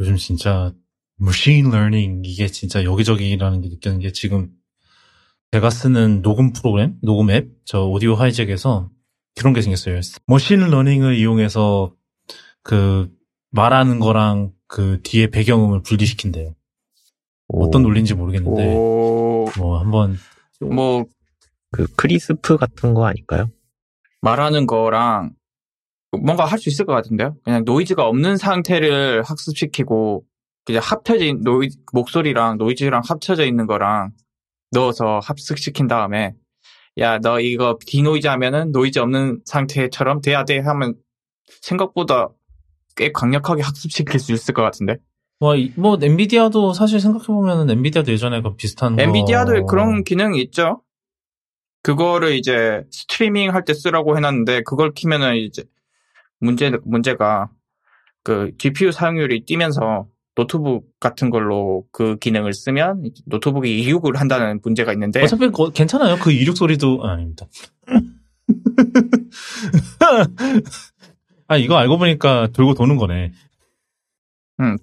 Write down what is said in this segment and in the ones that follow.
요즘 진짜 머신 러닝 이게 진짜 여기저기라는 게 느끼는 게 지금 제가 쓰는 녹음 프로그램, 녹음 앱, 저 오디오 하이잭에서 그런 게 생겼어요. 머신 러닝을 이용해서 그 말하는 거랑 그 뒤에 배경음을 분리시킨대요. 오. 어떤 논리인지 모르겠는데 오. 뭐 한번 뭐 그 크리스프 같은 거 아닐까요? 말하는 거랑 뭔가 할 수 있을 것 같은데요? 그냥 노이즈가 없는 상태를 학습시키고 이제 합쳐진 노이즈, 목소리랑 노이즈랑 합쳐져 있는 거랑 넣어서 합숙시킨 다음에 야, 너 이거 디노이즈 하면은 노이즈 없는 상태처럼 돼야 돼 하면 생각보다 꽤 강력하게 학습시킬 수 있을 것 같은데. 와, 뭐 엔비디아도 사실 생각해보면은 엔비디아도 예전에 그 비슷한 엔비디아도 거... 그런 기능이 있죠. 그거를 이제 스트리밍 할 때 쓰라고 해놨는데 그걸 키면은 이제 문제가 그 GPU 사용률이 뛰면서 노트북 같은 걸로 그 기능을 쓰면 노트북이 이륙을 한다는 문제가 있는데 어차피 괜찮아요. 그 이륙 소리도 아닙니다. 아 이거 알고 보니까 돌고 도는 거네.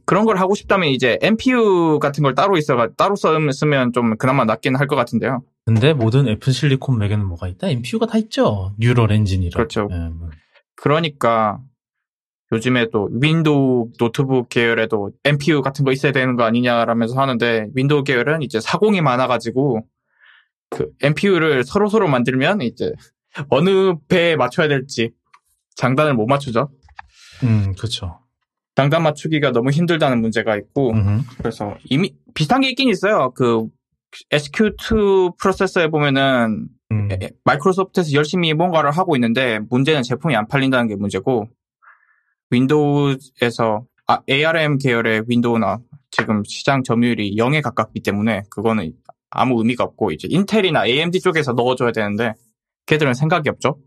그런 걸 하고 싶다면 이제 NPU 같은 걸 따로 따로 쓰면 좀 그나마 낫긴 할 것 같은데요. 근데 모든 애플 실리콘 맥에는 뭐가 있다? NPU가 다 있죠. 뉴럴 엔진이라. 그렇죠. 네, 뭐. 그러니까. 요즘에 또 윈도우 노트북 계열에도 NPU 같은 거 있어야 되는 거 아니냐라면서 하는데 윈도우 계열은 이제 사공이 많아가지고 그 NPU를 서로 만들면 이제 어느 배에 맞춰야 될지 장단을 못 맞추죠. 그렇죠. 장단 맞추기가 너무 힘들다는 문제가 있고 그래서 이미 비슷한 게 있긴 있어요. 그 SQ2 프로세서에 보면은 마이크로소프트에서 열심히 뭔가를 하고 있는데 문제는 제품이 안 팔린다는 게 문제고. 윈도우에서 ARM 계열의 윈도우나 지금 시장 점유율이 0에 가깝기 때문에 그거는 아무 의미가 없고 이제 인텔이나 AMD 쪽에서 넣어줘야 되는데 걔들은 생각이 없죠.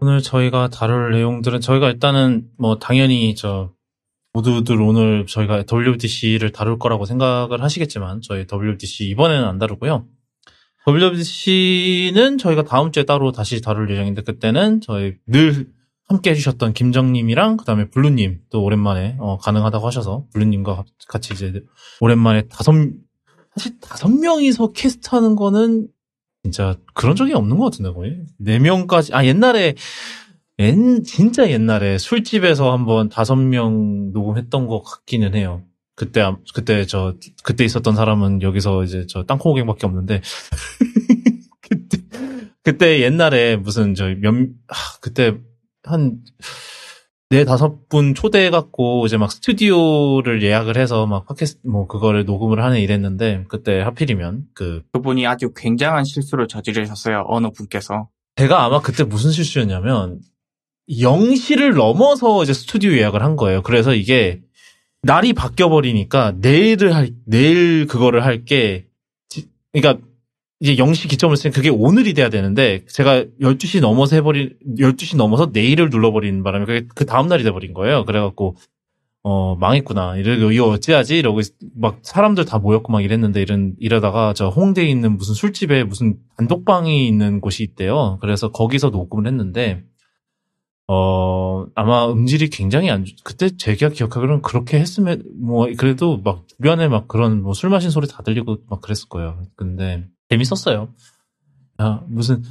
오늘 저희가 다룰 내용들은 저희가 일단은 뭐 당연히 저 모두들 오늘 저희가 WWDC를 다룰 거라고 생각을 하시겠지만 저희 WWDC 이번에는 안 다루고요. WWDC는 저희가 다음 주에 따로 다시 다룰 예정인데 그때는 저희 늘 함께 해주셨던 김정님이랑 그다음에 블루님 또 오랜만에 가능하다고 하셔서 블루님과 같이 이제 오랜만에 다섯 명이서 캐스트하는 거는 진짜 그런 적이 없는 것 같은데 거의 4명까지 아 진짜 옛날에 술집에서 한번 5명 녹음했던 것 같기는 해요. 그때 있었던 사람은 여기서 이제 저 땅콩오갱밖에 없는데 그때 옛날에 무슨 그때 한 4-5분 초대해갖고 이제 막 스튜디오를 예약을 해서 막 팟캐스트 뭐 그거를 녹음을 하는 이랬는데 그때 하필이면 그분이 아주 굉장한 실수를 저지르셨어요. 어느 분께서 제가 아마 그때 무슨 실수였냐면 0시를 넘어서 이제 스튜디오 예약을 한 거예요. 그래서 이게 날이 바뀌어버리니까 내일 그거를 할게 그러니까 이제 0시 기점을 쓰면 그게 오늘이 돼야 되는데 제가 12시 넘어서 내일을 눌러버리는 바람에 그게 그 다음 날이 돼버린 거예요. 그래갖고 망했구나 이거 어찌하지 이러고 막 사람들 다 모였고 막 이랬는데 이러다가 저 홍대에 있는 무슨 술집에 무슨 단독방이 있는 곳이 있대요. 그래서 거기서 녹음을 했는데 아마 음질이 굉장히 그때 제가 기억하기로는 그렇게 했으면, 뭐, 그래도 막 주변에 막 그런 뭐 술 마신 소리 다 들리고 막 그랬을 거예요. 근데 재밌었어요. 아, 무슨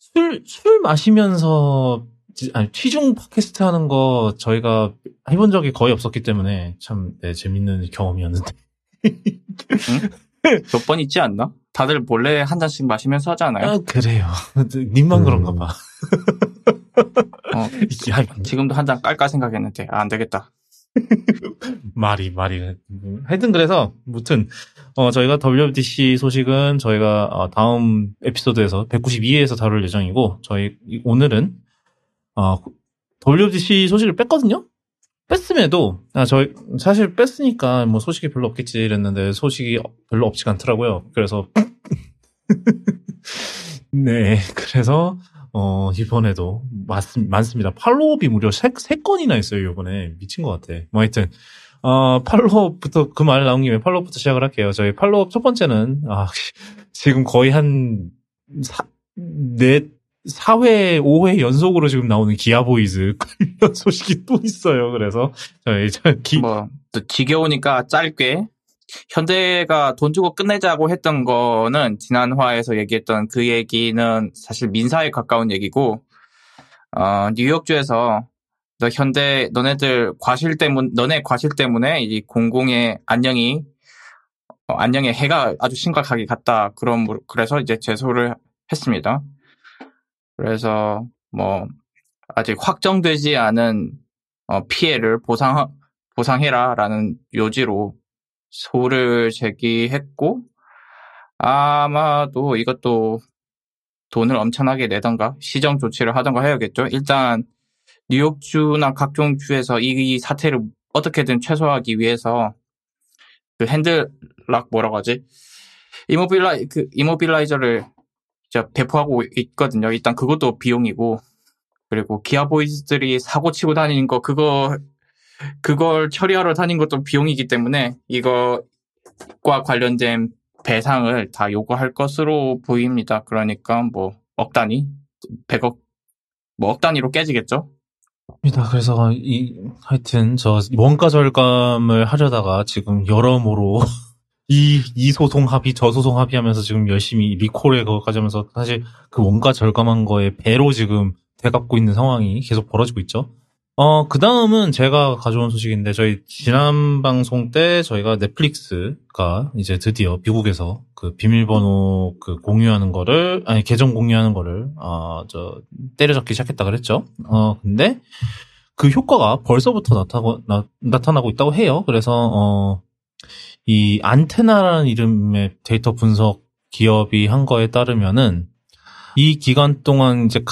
술 마시면서, 아니, 취중 팟캐스트 하는 거 저희가 해본 적이 거의 없었기 때문에 참, 네, 재밌는 경험이었는데. 응? 몇 번 있지 않나? 다들 몰래 한 잔씩 마시면서 하잖아요. 아, 그래요. 님만 그런가 봐. 지금도 한 잔 깔까 생각했는데 안 되겠다. 말이. 하여튼 그래서 무튼 저희가 WWDC 소식은 저희가 다음 에피소드에서 192회에서 다룰 예정이고 저희 오늘은 WWDC 소식을 뺐거든요. 뺐음에도 저희 사실 뺐으니까 뭐 소식이 별로 없겠지 이랬는데 소식이 별로 없지가 않더라고요. 그래서 네 그래서. 이번에도 많습니다. 팔로우업이 무려 3건이나 있어요, 이번에. 미친 것 같아. 뭐, 하여튼, 팔로우업부터, 그 말 나온 김에 팔로우업부터 시작을 할게요. 저희 팔로우업 첫 번째는, 지금 거의 한, 4회, 5회 연속으로 지금 나오는 기아보이즈 관련 소식이 또 있어요. 그래서 지겨우니까 짧게 현대가 돈 주고 끝내자고 했던 거는 지난화에서 얘기했던 그 얘기는 사실 민사에 가까운 얘기고, 뉴욕주에서 너 현대 너네들 과실 때문에 이 공공의 안녕의 해가 아주 심각하게 갔다. 그래서 이제 제소를 했습니다. 그래서 뭐 아직 확정되지 않은 피해를 보상해라라는 요지로 소를 제기했고, 아마도 이것도 돈을 엄청나게 내던가 시정 조치를 하던가 해야겠죠. 일단 뉴욕주나 각종 주에서 이 사태를 어떻게든 최소화하기 위해서 그 핸들락 뭐라고 하지? 이모빌라이저를 배포하고 있거든요. 일단 그것도 비용이고, 그리고 기아보이즈들이 사고 치고 다니는 거 그걸 처리하러 다닌 것도 비용이기 때문에 이거과 관련된 배상을 다 요구할 것으로 보입니다. 그러니까 뭐 억 단위, 100억, 뭐 억 단위로 깨지겠죠. 입니다. 그래서 하여튼 저 원가 절감을 하려다가 지금 여러모로 이 소송 합의, 저 소송 합의하면서 지금 열심히 리콜에 그것까지 하면서 사실 그 원가 절감한 거에 배로 지금 되갚고 있는 상황이 계속 벌어지고 있죠. 그 다음은 제가 가져온 소식인데, 저희 지난 방송 때 저희가 넷플릭스가 이제 드디어 미국에서 그 비밀번호 그 공유하는 거를, 아니, 계정 공유하는 거를, 때려잡기 시작했다 그랬죠. 근데 그 효과가 벌써부터 나타나고 있다고 해요. 그래서, 이 안테나라는 이름의 데이터 분석 기업이 한 거에 따르면은 이 기간 동안 이제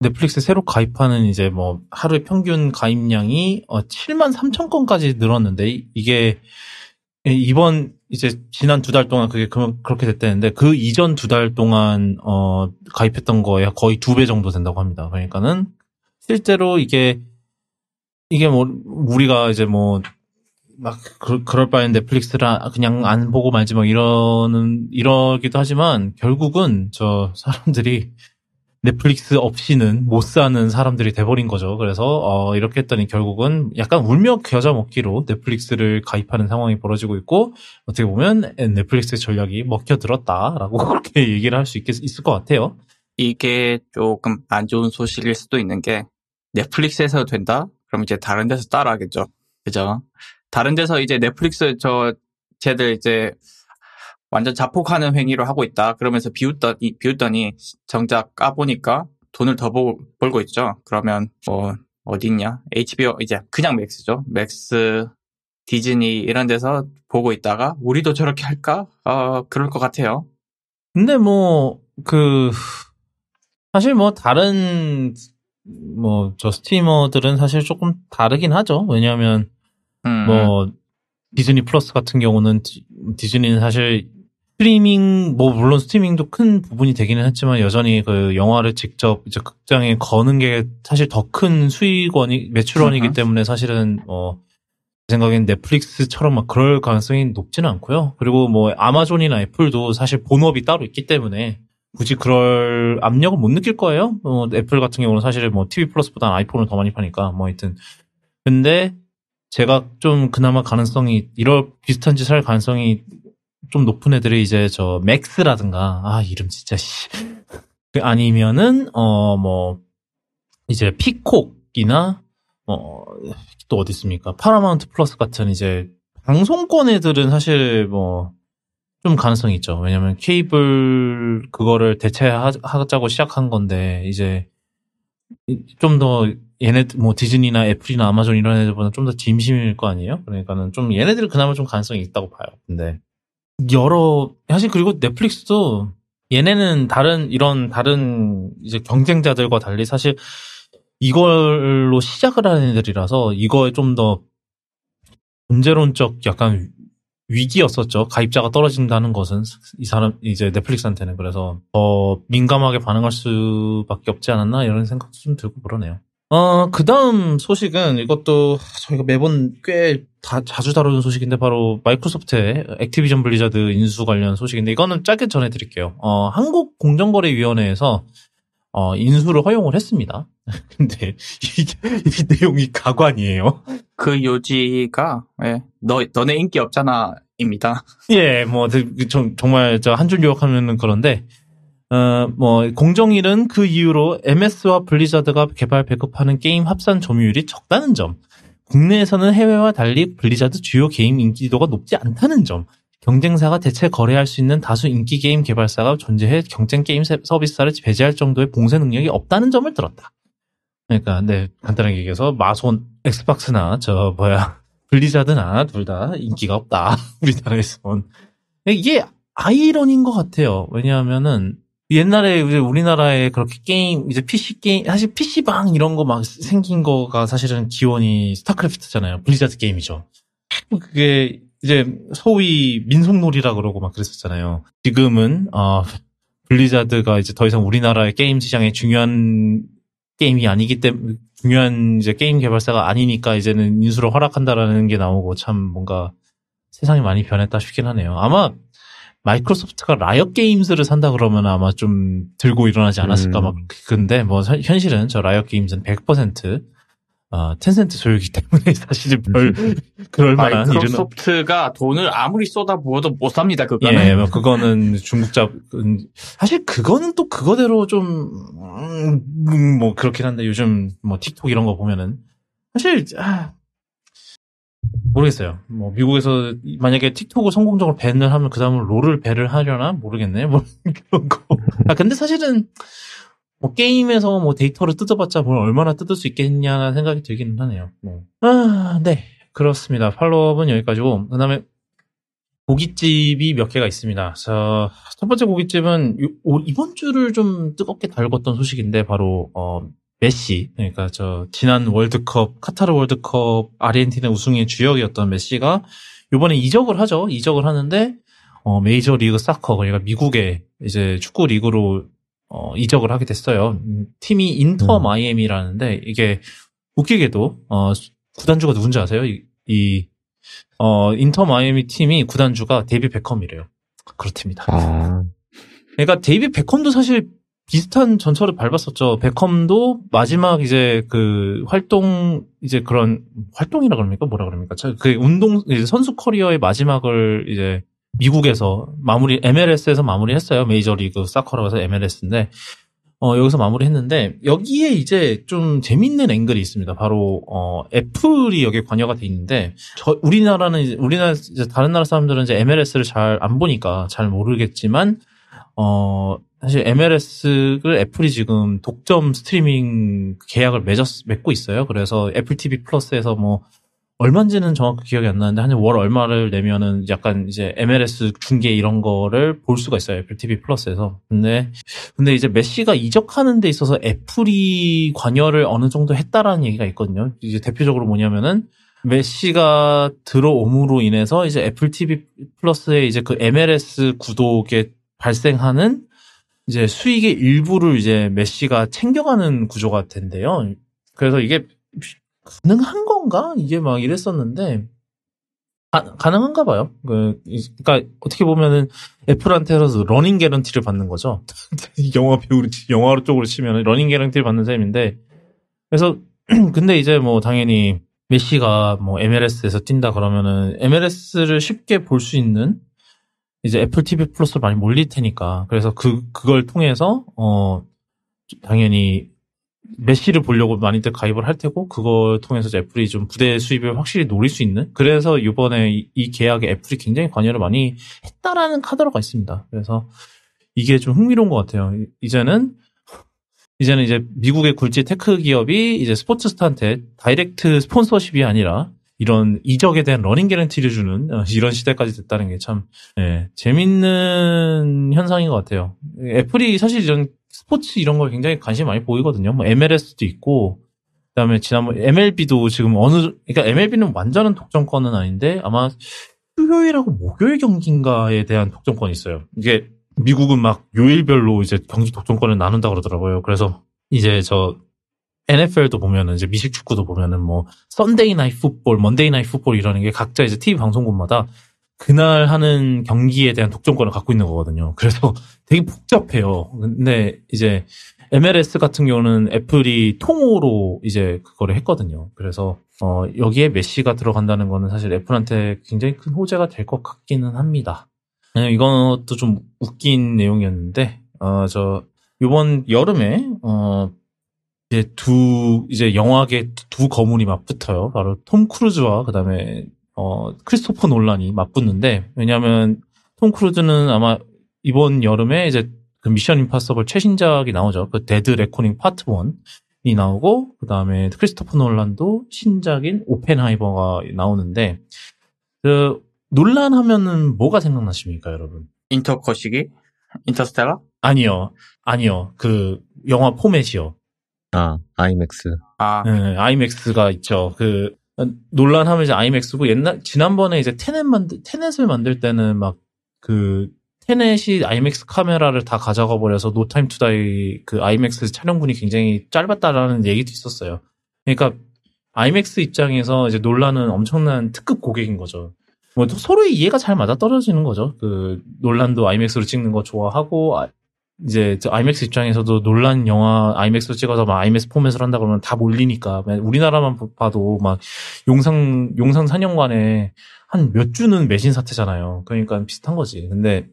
넷플릭스에 새로 가입하는 이제 뭐 하루에 평균 가입량이 73,000건까지 늘었는데, 이게 이번 이제 지난 두 달 동안 그게 그렇게 됐다는데, 그 이전 두 달 동안 가입했던 거에 거의 2배 정도 된다고 합니다. 그러니까는 실제로 이게 뭐 우리가 이제 뭐 막 그럴 바엔 넷플릭스라 그냥 안 보고 말지 막 이러기도 하지만, 결국은 저 사람들이 넷플릭스 없이는 못 사는 사람들이 돼버린 거죠. 그래서 이렇게 했더니 결국은 약간 울며 겨자 먹기로 넷플릭스를 가입하는 상황이 벌어지고 있고, 어떻게 보면 넷플릭스의 전략이 먹혀들었다라고 그렇게 얘기를 할 수 있을 것 같아요. 이게 조금 안 좋은 소식일 수도 있는 게, 넷플릭스에서 된다? 그럼 이제 다른 데서 따라하겠죠. 그죠? 다른 데서 이제 넷플릭스 쟤들 이제 완전 자폭하는 행위를 하고 있다. 그러면서 비웃더니 정작 까보니까 돈을 더 벌고 있죠. 그러면 어디 있냐? HBO 이제 그냥 맥스죠. 맥스, 디즈니 이런 데서 보고 있다가 우리도 저렇게 할까? 그럴 것 같아요. 근데 뭐 사실 뭐 다른 저 스트리머들은 사실 조금 다르긴 하죠. 왜냐하면 뭐 디즈니 플러스 같은 경우는 디즈니는 사실 스트리밍, 뭐, 물론 스트리밍도 큰 부분이 되기는 했지만, 여전히 그 영화를 직접 이제 극장에 거는 게 사실 더 큰 매출원이기 때문에 사실은, 제 생각엔 넷플릭스처럼 막 그럴 가능성이 높지는 않고요. 그리고 뭐, 아마존이나 애플도 사실 본업이 따로 있기 때문에, 굳이 그럴 압력은 못 느낄 거예요. 애플 같은 경우는 사실 뭐, TV 플러스보다는 아이폰을 더 많이 파니까, 뭐, 하여튼. 근데, 제가 좀 그나마 가능성이, 이럴 비슷한 짓을 할 가능성이 좀 높은 애들이 이제 저 맥스라든가 이름 진짜 아니면은 뭐 이제 피콕이나 또 어디 있습니까? 파라마운트 플러스 같은 이제 방송권 애들은 사실 뭐 좀 가능성이 있죠. 왜냐면 케이블 그거를 대체하자고 시작한 건데, 이제 좀 더 얘네 뭐 디즈니나 애플이나 아마존 이런 애들보다 좀 더 진심일 거 아니에요? 그러니까는 좀 얘네들은 그나마 좀 가능성이 있다고 봐요. 근데 사실 그리고 넷플릭스도 얘네는 다른 이제 경쟁자들과 달리 사실 이걸로 시작을 하는 애들이라서 이거에 좀 더 문제론적 약간 위기였었죠. 가입자가 떨어진다는 것은 이제 넷플릭스한테는 그래서 더 민감하게 반응할 수밖에 없지 않았나 이런 생각도 좀 들고 그러네요. 그 다음 소식은 이것도 저희가 매번 꽤 자주 다루는 소식인데 바로 마이크로소프트의 액티비전 블리자드 인수 관련 소식인데 이거는 짧게 전해드릴게요. 한국공정거래위원회에서 인수를 허용을 했습니다. 근데 이 내용이 가관이에요. 그 요지가 예, 너네 인기 없잖아 입니다. 예, 뭐 정말 한 줄 요약하면은 그런데 공정일은 그 이후로 MS와 블리자드가 개발 배급하는 게임 합산 점유율이 적다는 점, 국내에서는 해외와 달리 블리자드 주요 게임 인지도가 높지 않다는 점, 경쟁사가 대체 거래할 수 있는 다수 인기 게임 개발사가 존재해 경쟁 게임 서비스사를 배제할 정도의 봉쇄 능력이 없다는 점을 들었다. 그러니까 네, 간단하게 얘기해서 마손 엑스박스나 블리자드나 둘 다 인기가 없다. 우리나라에선. 이게 아이러니인 것 같아요. 왜냐하면은 옛날에 이제 우리나라에 그렇게 게임, 이제 PC 게임, 사실 PC방 이런 거 막 생긴 거가 사실은 기원이 스타크래프트잖아요. 블리자드 게임이죠. 그게 이제 소위 민속놀이라 그러고 막 그랬었잖아요. 지금은, 블리자드가 이제 더 이상 우리나라의 게임 시장에 중요한 게임이 아니기 때문에, 중요한 이제 게임 개발사가 아니니까 이제는 인수를 허락한다라는 게 나오고 참 뭔가 세상이 많이 변했다 싶긴 하네요. 아마, 마이크로소프트가 라이엇 게임즈를 산다 그러면 아마 좀 들고 일어나지 않았을까 막 근데 뭐 현실은 저 라이엇 게임즈는 100% 텐센트 소유이기 때문에 사실은 별 그럴 만한 마이크로소프트가 돈을 아무리 쏟아부어도 못 삽니다. 그거는. 예, 뭐 그거는 중국자 사실 그거는 또 그거대로 좀 뭐 그렇긴 한데 요즘 뭐 틱톡 이런 거 보면은 사실 모르겠어요. 뭐 미국에서 만약에 틱톡을 성공적으로 밴을 하면 그 다음은 롤을 밴을 하려나 모르겠네. 뭐 그런 거. 근데 사실은 뭐 게임에서 뭐 데이터를 뜯어봤자 뭘 얼마나 뜯을 수 있겠냐는 생각이 들기는 하네요. 뭐. 네 그렇습니다. 팔로우업은 여기까지고 그다음에 고깃집이 몇 개가 있습니다. 자, 첫 번째 고깃집은 이번 주를 좀 뜨겁게 달궜던 소식인데 바로 메시, 그러니까 지난 월드컵, 카타르 월드컵 아르헨티나 우승의 주역이었던 메시가 요번에 이적을 하죠. 이적을 하는데, 메이저 리그 사커, 그러니까 미국의 이제 축구 리그로, 이적을 하게 됐어요. 팀이 인터 마이애미라는데, 이게 웃기게도, 구단주가 누군지 아세요? 인터 마이애미 팀이 구단주가 데이비 베컴이래요. 그렇답니다. 아. 그러니까 데이비 베컴도 사실, 비슷한 전철을 밟았었죠. 베컴도 마지막 이제 그 활동이라 그럽니까? 뭐라 그럽니까? 그 운동, 선수 커리어의 마지막을 이제 미국에서 MLS에서 마무리했어요. 메이저리그 사커라고 해서 MLS인데, 여기서 마무리했는데, 여기에 이제 좀 재밌는 앵글이 있습니다. 바로, 애플이 여기에 관여가 돼 있는데, 다른 나라 사람들은 이제 MLS를 잘 안 보니까 잘 모르겠지만, 사실 MLS를 애플이 지금 독점 스트리밍 계약을 맺고 있어요. 그래서 애플 TV 플러스에서 뭐 얼마인지는 정확히 기억이 안 나는데 한 월 얼마를 내면은 약간 이제 MLS 중계 이런 거를 볼 수가 있어요. 애플 TV 플러스에서. 근데 이제 메시가 이적하는 데 있어서 애플이 관여를 어느 정도 했다라는 얘기가 있거든요. 이제 대표적으로 뭐냐면은 메시가 들어옴으로 인해서 이제 애플 TV 플러스의 이제 그 MLS 구독에 발생하는 이제 수익의 일부를 이제 메시가 챙겨가는 구조가 된대요. 그래서 이게 가능한 건가? 이게 막 이랬었는데 가능한가 봐요. 그러니까 어떻게 보면은 애플한테서 러닝 개런티를 받는 거죠. 영화 쪽으로 치면 러닝 개런티를 받는 셈인데 그래서 근데 이제 뭐 당연히 메시가 뭐 MLS에서 뛴다 그러면은 MLS를 쉽게 볼 수 있는 이제 애플 TV 플러스로 많이 몰릴 테니까. 그래서 그걸 통해서, 당연히, 메시를 보려고 많이들 가입을 할 테고, 그걸 통해서 이제 애플이 좀 부대 수입을 확실히 노릴 수 있는? 그래서 이번에 이 계약에 애플이 굉장히 관여를 많이 했다라는 카더라가 있습니다. 그래서 이게 좀 흥미로운 것 같아요. 이제는 이제 미국의 굴지 테크 기업이 이제 스포츠스타한테 다이렉트 스폰서십이 아니라, 이런 이적에 대한 러닝 개런티를 주는 이런 시대까지 됐다는 게 참 예, 재밌는 현상인 것 같아요. 애플이 사실 이런 스포츠 이런 걸 굉장히 관심 많이 보이거든요. 뭐 MLS도 있고 그다음에 지난번 MLB도 지금 그러니까 MLB는 완전한 독점권은 아닌데 아마 수요일하고 목요일 경기인가에 대한 독점권이 있어요. 이게 미국은 막 요일별로 이제 경기 독점권을 나눈다 그러더라고요. 그래서 이제 NFL도 보면은 이제 미식 축구도 보면은 뭐 선데이 나이 풋볼, 먼데이 나이 풋볼 이러는 게 각자 이제 TV 방송국마다 그날 하는 경기에 대한 독점권을 갖고 있는 거거든요. 그래서 되게 복잡해요. 근데 이제 MLS 같은 경우는 애플이 통으로 이제 그거를 했거든요. 그래서 여기에 메시가 들어간다는 거는 사실 애플한테 굉장히 큰 호재가 될 것 같기는 합니다. 이것도 좀 웃긴 내용이었는데 저 이번 여름에 이제 이제 영화계 두 거물이 맞붙어요. 바로 톰 크루즈와 그다음에 크리스토퍼 놀란이 맞붙는데, 왜냐하면 톰 크루즈는 아마 이번 여름에 이제 그 미션 임파서블 최신작이 나오죠. 그 데드 레코닝 파트 1이 나오고 그다음에 크리스토퍼 놀란도 신작인 오펜하이머가 나오는데, 그 놀란 하면은 뭐가 생각나십니까, 여러분? 인터커시기? 인터스텔라? 아니요. 그 영화 포맷이요. 아, IMAX. 아, 네, IMAX가 있죠. 그 놀란 하면 이제 IMAX고, 지난번에 이제 테넷을 만들 때는 막 그 테넷이 IMAX 카메라를 다 가져가 버려서 노 타임 투 다이 그 IMAX 촬영분이 굉장히 짧았다라는 얘기도 있었어요. 그러니까 IMAX 입장에서 이제 놀란은 엄청난 특급 고객인 거죠. 뭐 서로의 이해가 잘 맞아 떨어지는 거죠. 그 놀란도 IMAX로 찍는 거 좋아하고, 이제 IMAX 입장에서도 놀란 영화 IMAX로 찍어서 막 IMAX 포맷으로 한다 그러면 다 몰리니까, 우리나라만 봐도 막 용산 산영관에 한 몇 주는 매진 사태잖아요. 그러니까 비슷한 거지. 근데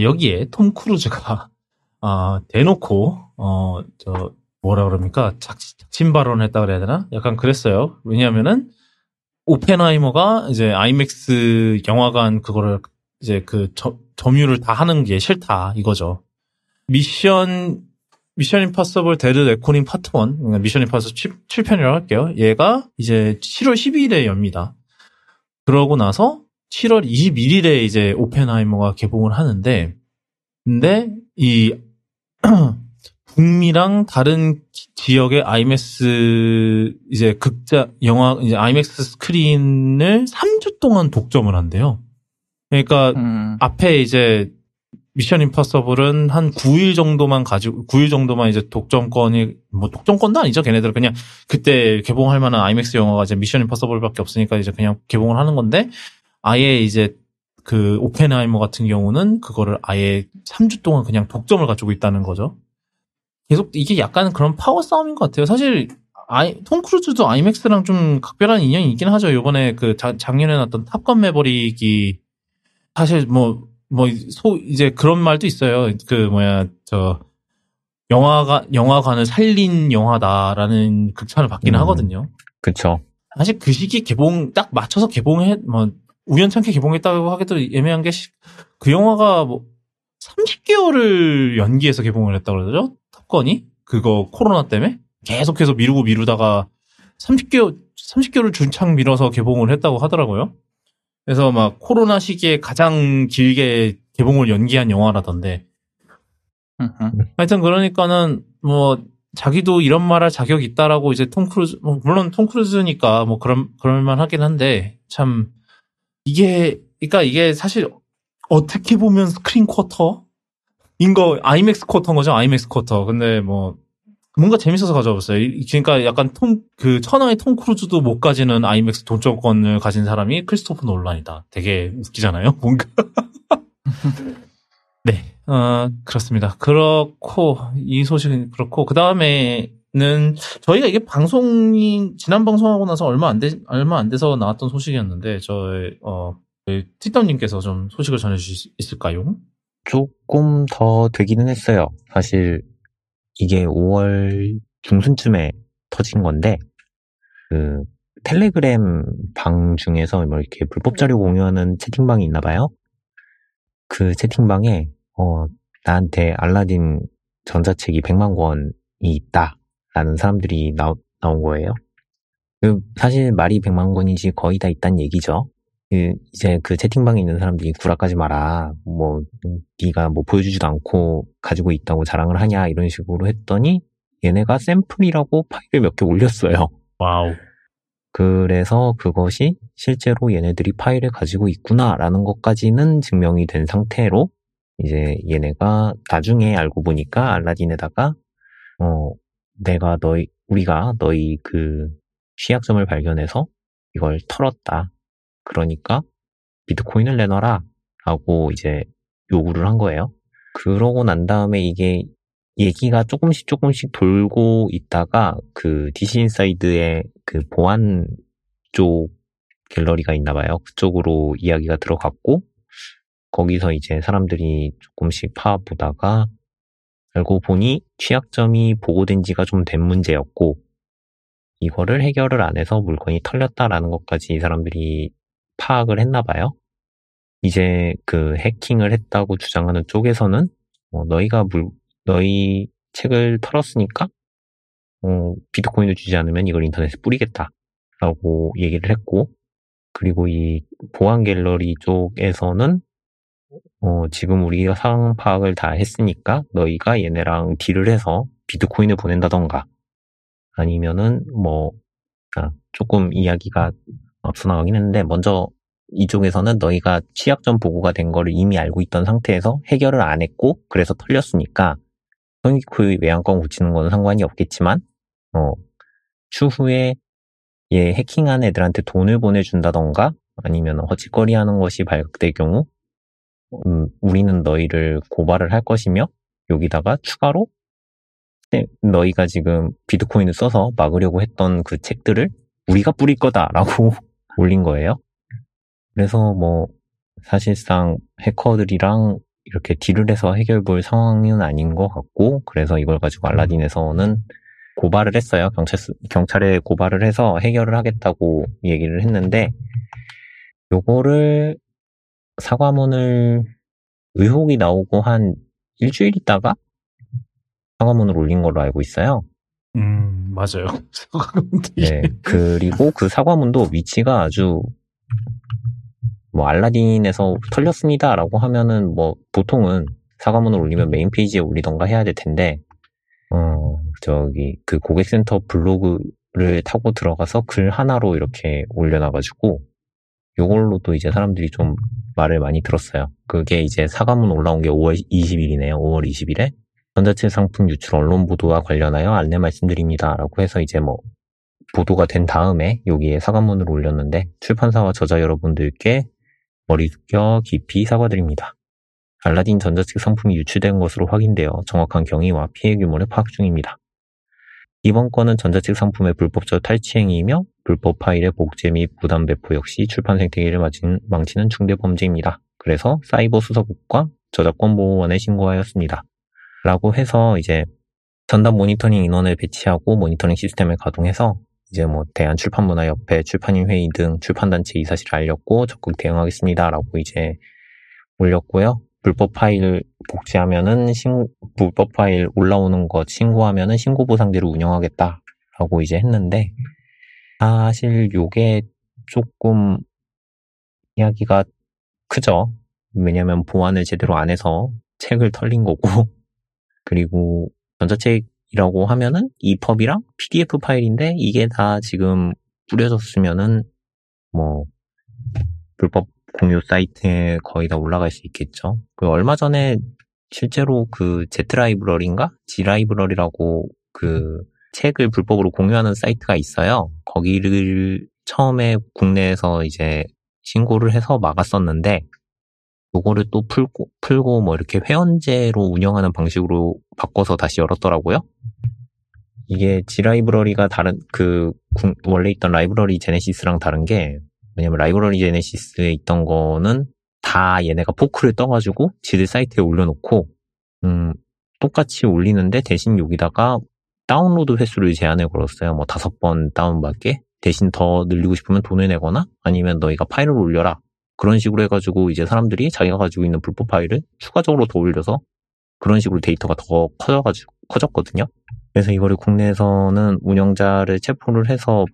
여기에 톰 크루즈가 대놓고 저 뭐라 그럽니까, 작심 발언했다 그래야 되나? 약간 그랬어요. 왜냐하면은 오펜하이머가 이제 IMAX 영화관 그거를 이제 그 점유를 다 하는 게 싫다 이거죠. 미션 임파서블 데드 레코닝 파트 1, 미션 임파서블 7편이라고 할게요. 얘가 이제 7월 12일에 엽니다. 그러고 나서 7월 21일에 이제 오펜하이머가 개봉을 하는데, 근데 이 북미랑 다른 지역의 IMAX 이제 극장 영화 이제 IMAX 스크린을 3주 동안 독점을 한대요. 그러니까 앞에 이제 미션 임파서블은 한 9일 정도만 이제 독점권이, 뭐 독점권도 아니죠. 걔네들은 그냥 그때 개봉할 만한 IMAX 영화가 이제 미션 임파서블밖에 없으니까 이제 그냥 개봉을 하는 건데, 아예 이제 그 오펜하이머 같은 경우는 그거를 아예 3주 동안 그냥 독점을 가지고 있다는 거죠. 계속 이게 약간 그런 파워 싸움인 것 같아요. 사실 톰 크루즈도 IMAX랑 좀 각별한 인연이 있긴 하죠. 요번에 그 작년에 났던 탑건 매버릭이 사실 이제 그런 말도 있어요. 영화관을 살린 영화다라는 극찬을 받긴 하거든요. 그쵸. 사실 그 시기 개봉, 딱 맞춰서 우연찮게 개봉했다고 하기도 애매한 게, 그 영화가 30개월을 연기해서 개봉을 했다고 그러죠? 탑건이? 그거 코로나 때문에? 계속해서 미루다가 30개월을 준창 미뤄서 개봉을 했다고 하더라고요. 그래서 막 코로나 시기에 가장 길게 개봉을 연기한 영화라던데. 하여튼 그러니까는 자기도 이런 말할 자격이 있다라고 이제 톰 크루즈, 물론 톰 크루즈니까 그럴만 하긴 한데, 참 이게 사실 어떻게 보면 스크린 쿼터인 거, 아이맥스 쿼터인 거죠, 아이맥스 쿼터. 근데 뭔가 재밌어서 가져왔어요. 그러니까 약간 천하의 톰 크루즈도 못 가지는 IMAX 독점권을 가진 사람이 크리스토퍼 놀란이다. 되게 웃기잖아요, 뭔가. 네, 그렇습니다. 그렇고, 이 소식은 그렇고, 그 다음에는 저희가 이게 지난 방송하고 나서 얼마 안 돼서 나왔던 소식이었는데, 저희 티덤님께서 좀 소식을 전해주실 수 있을까요? 조금 더 되기는 했어요. 사실, 이게 5월 중순쯤에 터진 건데, 그 텔레그램 방 중에서 이렇게 불법 자료 공유하는 채팅방이 있나 봐요. 그 채팅방에 나한테 알라딘 전자책이 100만 권이 있다라는 사람들이 나온 거예요. 사실 말이 100만 권이지 거의 다 있다는 얘기죠. 이제 그 채팅방에 있는 사람들이 구라까지 마라, 네가 보여주지도 않고 가지고 있다고 자랑을 하냐, 이런 식으로 했더니 얘네가 샘플이라고 파일을 몇 개 올렸어요. 와우. 그래서 그것이 실제로 얘네들이 파일을 가지고 있구나라는 것까지는 증명이 된 상태로, 이제 얘네가 나중에 알고 보니까 알라딘에다가 우리가 너희 그 취약점을 발견해서 이걸 털었다. 그러니까 비트코인을 내놔라. 라고 이제 요구를 한 거예요. 그러고 난 다음에 이게 얘기가 조금씩 돌고 있다가 그 DC 인사이드의 그 보안 쪽 갤러리가 있나 봐요. 그쪽으로 이야기가 들어갔고 거기서 이제 사람들이 조금씩 파보다가 알고 보니 취약점이 보고된 지가 좀 된 문제였고 이거를 해결을 안 해서 물건이 털렸다라는 것까지 이 사람들이 파악을 했나 봐요. 이제 그 해킹을 했다고 주장하는 쪽에서는 너희 책을 털었으니까 비트코인을 주지 않으면 이걸 인터넷에 뿌리겠다라고 얘기를 했고 그리고 이 보안 갤러리 쪽에서는 지금 우리가 상황 파악을 다 했으니까 너희가 얘네랑 딜을 해서 비트코인을 보낸다던가 아니면은 조금 이야기가 앞서 나가긴 했는데 먼저 이쪽에서는 너희가 취약점 보고가 된 거를 이미 알고 있던 상태에서 해결을 안 했고 그래서 털렸으니까 현기코의 외양권 고치는 건 상관이 없겠지만 추후에 얘 해킹한 애들한테 돈을 보내준다던가 아니면 허짓거리하는 것이 발각될 경우 우리는 너희를 고발을 할 것이며 여기다가 추가로 너희가 지금 비트코인을 써서 막으려고 했던 그 책들을 우리가 뿌릴 거다라고 올린 거예요. 그래서 사실상 해커들이랑 이렇게 딜을 해서 해결 볼 상황은 아닌 것 같고 그래서 이걸 가지고 알라딘에서는 고발을 했어요. 경찰에 고발을 해서 해결을 하겠다고 얘기를 했는데 요거를 사과문을 의혹이 나오고 한 일주일 있다가 사과문을 올린 걸로 알고 있어요. 맞아요. 네, 그리고 그 사과문도 위치가 아주 알라딘에서 털렸습니다라고 하면은 보통은 사과문을 올리면 메인 페이지에 올리던가 해야 될 텐데 그 고객센터 블로그를 타고 들어가서 글 하나로 이렇게 올려놔가지고 요걸로도 이제 사람들이 좀 말을 많이 들었어요. 그게 이제 사과문 올라온 게 5월 20일이네요. 5월 20일에 전자책 상품 유출 언론 보도와 관련하여 안내 말씀드립니다라고 해서 이제 보도가 된 다음에 여기에 사과문을 올렸는데 출판사와 저자 여러분들께 머리 숙여 깊이 사과드립니다. 알라딘 전자책 상품이 유출된 것으로 확인되어 정확한 경위와 피해 규모를 파악 중입니다. 이번 건은 전자책 상품의 불법적 탈취 행위이며 불법 파일의 복제 및 무단 배포 역시 출판 생태계를 망치는 중대 범죄입니다. 그래서 사이버 수사국과 저작권 보호원에 신고하였습니다. 라고 해서 이제 전담 모니터링 인원을 배치하고 모니터링 시스템을 가동해서 이제 대한출판문화협회, 출판인 회의 등 출판단체 이 사실을 알렸고 적극 대응하겠습니다. 라고 이제 올렸고요. 불법 파일 복제하면은 불법 파일 올라오는 것 신고하면은 신고보상제를 운영하겠다. 라고 이제 했는데 사실 요게 조금 이야기가 크죠. 왜냐면 보안을 제대로 안 해서 책을 털린 거고 그리고 전자책이라고 하면은 EPUB이랑 PDF 파일인데 이게 다 지금 뿌려졌으면은 불법 공유 사이트에 거의 다 올라갈 수 있겠죠. 그 얼마 전에 실제로 그 Z라이브러리인가? G라이브러리라고 그 책을 불법으로 공유하는 사이트가 있어요. 거기를 처음에 국내에서 이제 신고를 해서 막았었는데 요거를 또 풀고 이렇게 회원제로 운영하는 방식으로 바꿔서 다시 열었더라고요. 이게 G라이브러리가 다른 원래 있던 라이브러리 제네시스랑 다른 게 왜냐면 라이브러리 제네시스에 있던 거는 다 얘네가 포크를 떠가지고 지들 사이트에 올려놓고 똑같이 올리는데 대신 여기다가 다운로드 횟수를 제한을 걸었어요. 5번 다운받게 대신 더 늘리고 싶으면 돈을 내거나 아니면 너희가 파일을 올려라. 그런 식으로 해가지고 이제 사람들이 자기가 가지고 있는 불법 파일을 추가적으로 더 올려서 그런 식으로 데이터가 더 커졌거든요. 그래서 이거를 국내에서는 운영자를 체포를 해서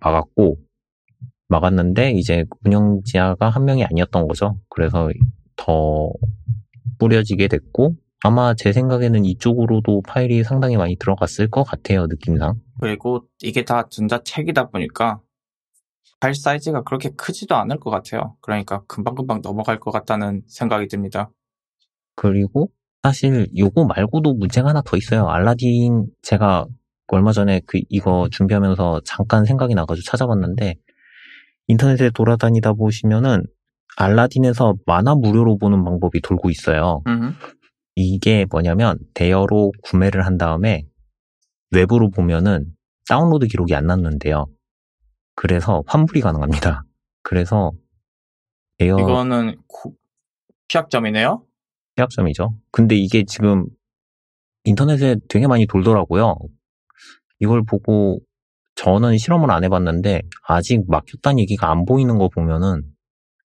막았는데 이제 운영자가 한 명이 아니었던 거죠. 그래서 더 뿌려지게 됐고 아마 제 생각에는 이쪽으로도 파일이 상당히 많이 들어갔을 것 같아요. 느낌상. 그리고 이게 다 전자책이다 보니까 발 사이즈가 그렇게 크지도 않을 것 같아요. 그러니까 금방금방 넘어갈 것 같다는 생각이 듭니다. 그리고 사실 요거 말고도 문제가 하나 더 있어요. 알라딘 제가 얼마 전에 이거 준비하면서 잠깐 생각이 나가지고 찾아봤는데, 인터넷에 돌아다니다 보시면은 알라딘에서 만화 무료로 보는 방법이 돌고 있어요. 이게 뭐냐면 대여로 구매를 한 다음에 외부로 보면은 다운로드 기록이 안 남는데요. 그래서 환불이 가능합니다. 그래서 대여 이거는 피약점이네요? 피약점이죠. 근데 이게 지금 인터넷에 되게 많이 돌더라고요. 이걸 보고 저는 실험을 안 해봤는데 아직 막혔다는 얘기가 안 보이는 거 보면은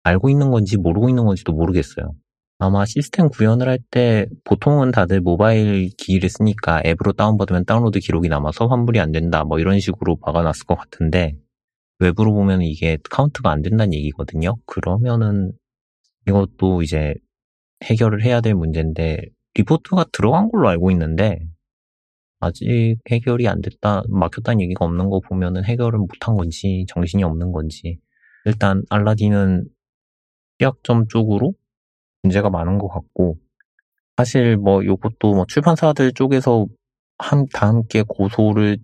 알고 있는 건지 모르고 있는 건지도 모르겠어요. 아마 시스템 구현을 할 때 보통은 다들 모바일 기기를 쓰니까 앱으로 다운받으면 다운로드 기록이 남아서 환불이 안 된다 뭐 이런 식으로 박아놨을 것 같은데 외부로 보면 이게 카운트가 안 된다는 얘기거든요. 그러면은 이것도 이제 해결을 해야 될 문제인데 리포트가 들어간 걸로 알고 있는데 아직 해결이 안 됐다, 막혔다는 얘기가 없는 거 보면은 해결을 못한 건지 정신이 없는 건지 일단 알라딘은 취약점 쪽으로 문제가 많은 것 같고 사실 뭐 요것도 뭐 출판사들 쪽에서 다 함께 고소를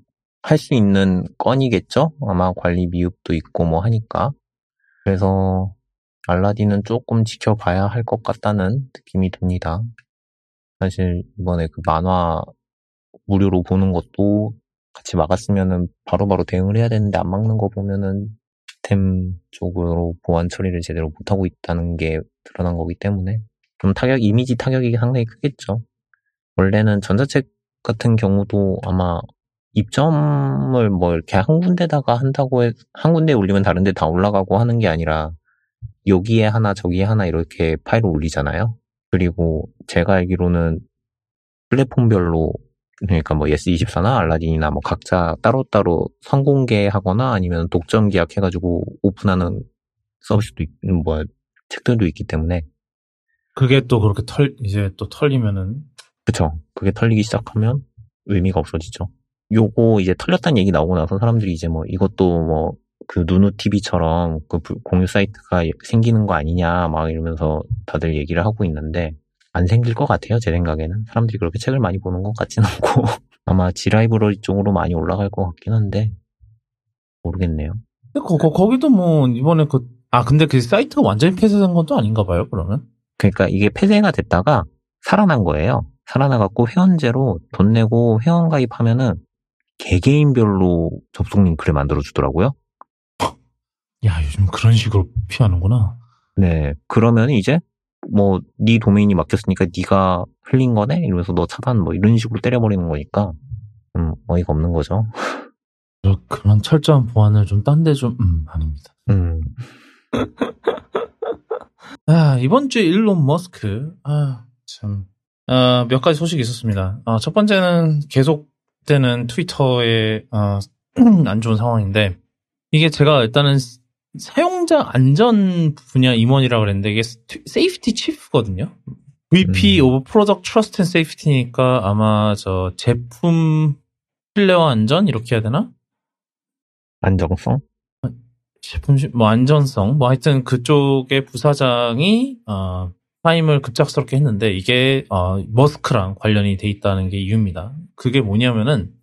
할 수 있는 건이겠죠? 아마 관리 미흡도 있고 뭐 하니까 그래서 알라딘은 조금 지켜봐야 할 것 같다는 느낌이 듭니다. 사실 이번에 그 만화 무료로 보는 것도 같이 막았으면은 바로바로 대응을 해야 되는데 안 막는 거 보면은 시스템 쪽으로 보안 처리를 제대로 못하고 있다는 게 드러난 거기 때문에 좀 이미지 타격이 상당히 크겠죠. 원래는 전자책 같은 경우도 아마 입점을 뭐 이렇게 한 군데다가 한다고 해서 한 군데에 올리면 다른 데 다 올라가고 하는 게 아니라 여기에 하나 저기에 하나 이렇게 파일을 올리잖아요. 그리고 제가 알기로는 플랫폼별로 그러니까 뭐 예스24나 알라딘이나 뭐 각자 따로따로 선공개하거나 아니면 독점 계약해가지고 오픈하는 서비스도 뭐 책들도 있기 때문에 그게 또 그렇게 이제 또 털리면은 그쵸. 그게 털리기 시작하면 의미가 없어지죠. 요거 이제 털렸다는 얘기 나오고 나서 사람들이 이제 뭐 이것도 뭐 그 누누TV처럼 그 공유 사이트가 생기는 거 아니냐 막 이러면서 다들 얘기를 하고 있는데 안 생길 것 같아요. 제 생각에는 사람들이 그렇게 책을 많이 보는 것 같지는 않고 아마 지라이브러리 쪽으로 많이 올라갈 것 같긴 한데 모르겠네요. 근데 거기도 뭐 이번에 근데 그 사이트가 완전히 폐쇄된 건 또 아닌가 봐요. 그러면 그러니까 이게 폐쇄가 됐다가 살아난 거예요. 살아나갖고 회원제로 돈 내고 회원 가입하면은 개개인별로 접속 링크를 만들어 주더라고요. 야 요즘 그런 식으로 피하는구나. 네 그러면 이제 뭐 네 도메인이 막혔으니까 네가 흘린 거네? 이러면서 너 차단 뭐 이런 식으로 때려버리는 거니까 어이가 없는 거죠. 그런 철저한 보안을 좀 딴 데 좀 아닙니다. 아 이번 주에 일론 머스크 몇 가지 소식이 있었습니다. 첫 번째는 계속되는 트위터의 안 좋은 상황인데 이게 제가 일단은 사용자 안전 분야 임원이라고 그랬는데 이게 세이프티 치프거든요. VP of Product Trust and Safety니까 아마 저 제품 신뢰와 안전 이렇게 해야 되나? 안정성? 제품 뭐 안전성 뭐 하여튼 그쪽의 부사장이 파임을 급작스럽게 했는데 이게 머스크랑 관련이 돼 있다는 게 이유입니다. 그게 뭐냐면은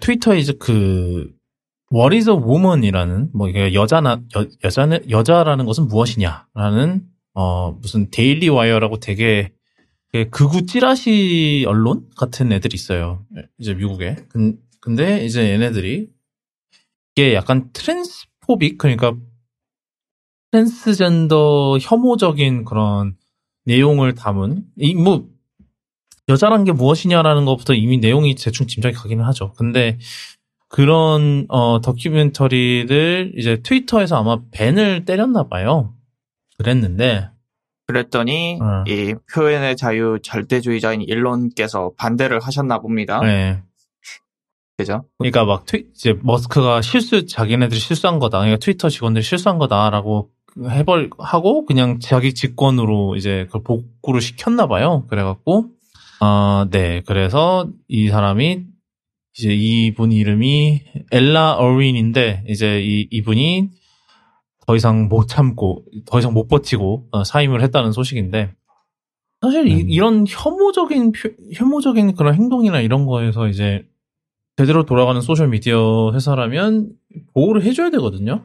트위터에 이제 What is a woman이라는 뭐 이게 여자라는 것은 무엇이냐라는 무슨 데일리 와이어라고 되게 극우 찌라시 언론 같은 애들이 있어요. 이제 미국에. 근데 이제 얘네들이 이게 약간 트랜스포빅 그러니까 트랜스젠더 혐오적인 그런 내용을 담은 뭐 여자란 게 무엇이냐라는 것부터 이미 내용이 대충 짐작이 가기는 하죠. 근데 그런 다큐멘터리를 이제 트위터에서 아마 밴을 때렸나 봐요. 그랬더니 이 표현의 자유 절대주의자인 일론께서 반대를 하셨나 봅니다. 네. 그죠? 그러니까 막 이제 머스크가 자기네들이 실수한 거다. 그러니까 트위터 직원들이 실수한 거다라고 하고 그냥 자기 직권으로 이제 그걸 복구를 시켰나 봐요. 그래갖고 그래서 이 사람이 이제 이분 이름이 엘라 어윈인데 이제 이분이 더 이상 못 버티고 사임을 했다는 소식인데 사실 이런 혐오적인 그런 행동이나 이런 거에서 이제 제대로 돌아가는 소셜미디어 회사라면 보호를 해줘야 되거든요.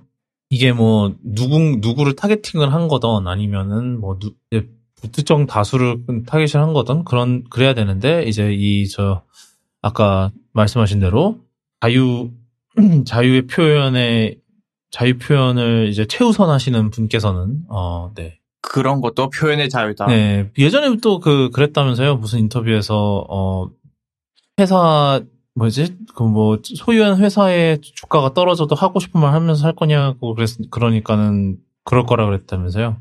이게 뭐 누구를 타겟팅을 한 거든 아니면은 뭐 특정 다수를 타겟을 한 거든 그래야 되는데, 이제 아까 말씀하신 대로 자유의 표현에 자유 표현을 이제 최우선하시는 분께서는 네. 그런 것도 표현의 자유다. 네. 예전에 또 그랬다면서요. 무슨 인터뷰에서 회사 소유한 회사의 주가가 떨어져도 하고 싶은 말 하면서 할 거냐고 그러니까는 그럴 거라 그랬다면서요.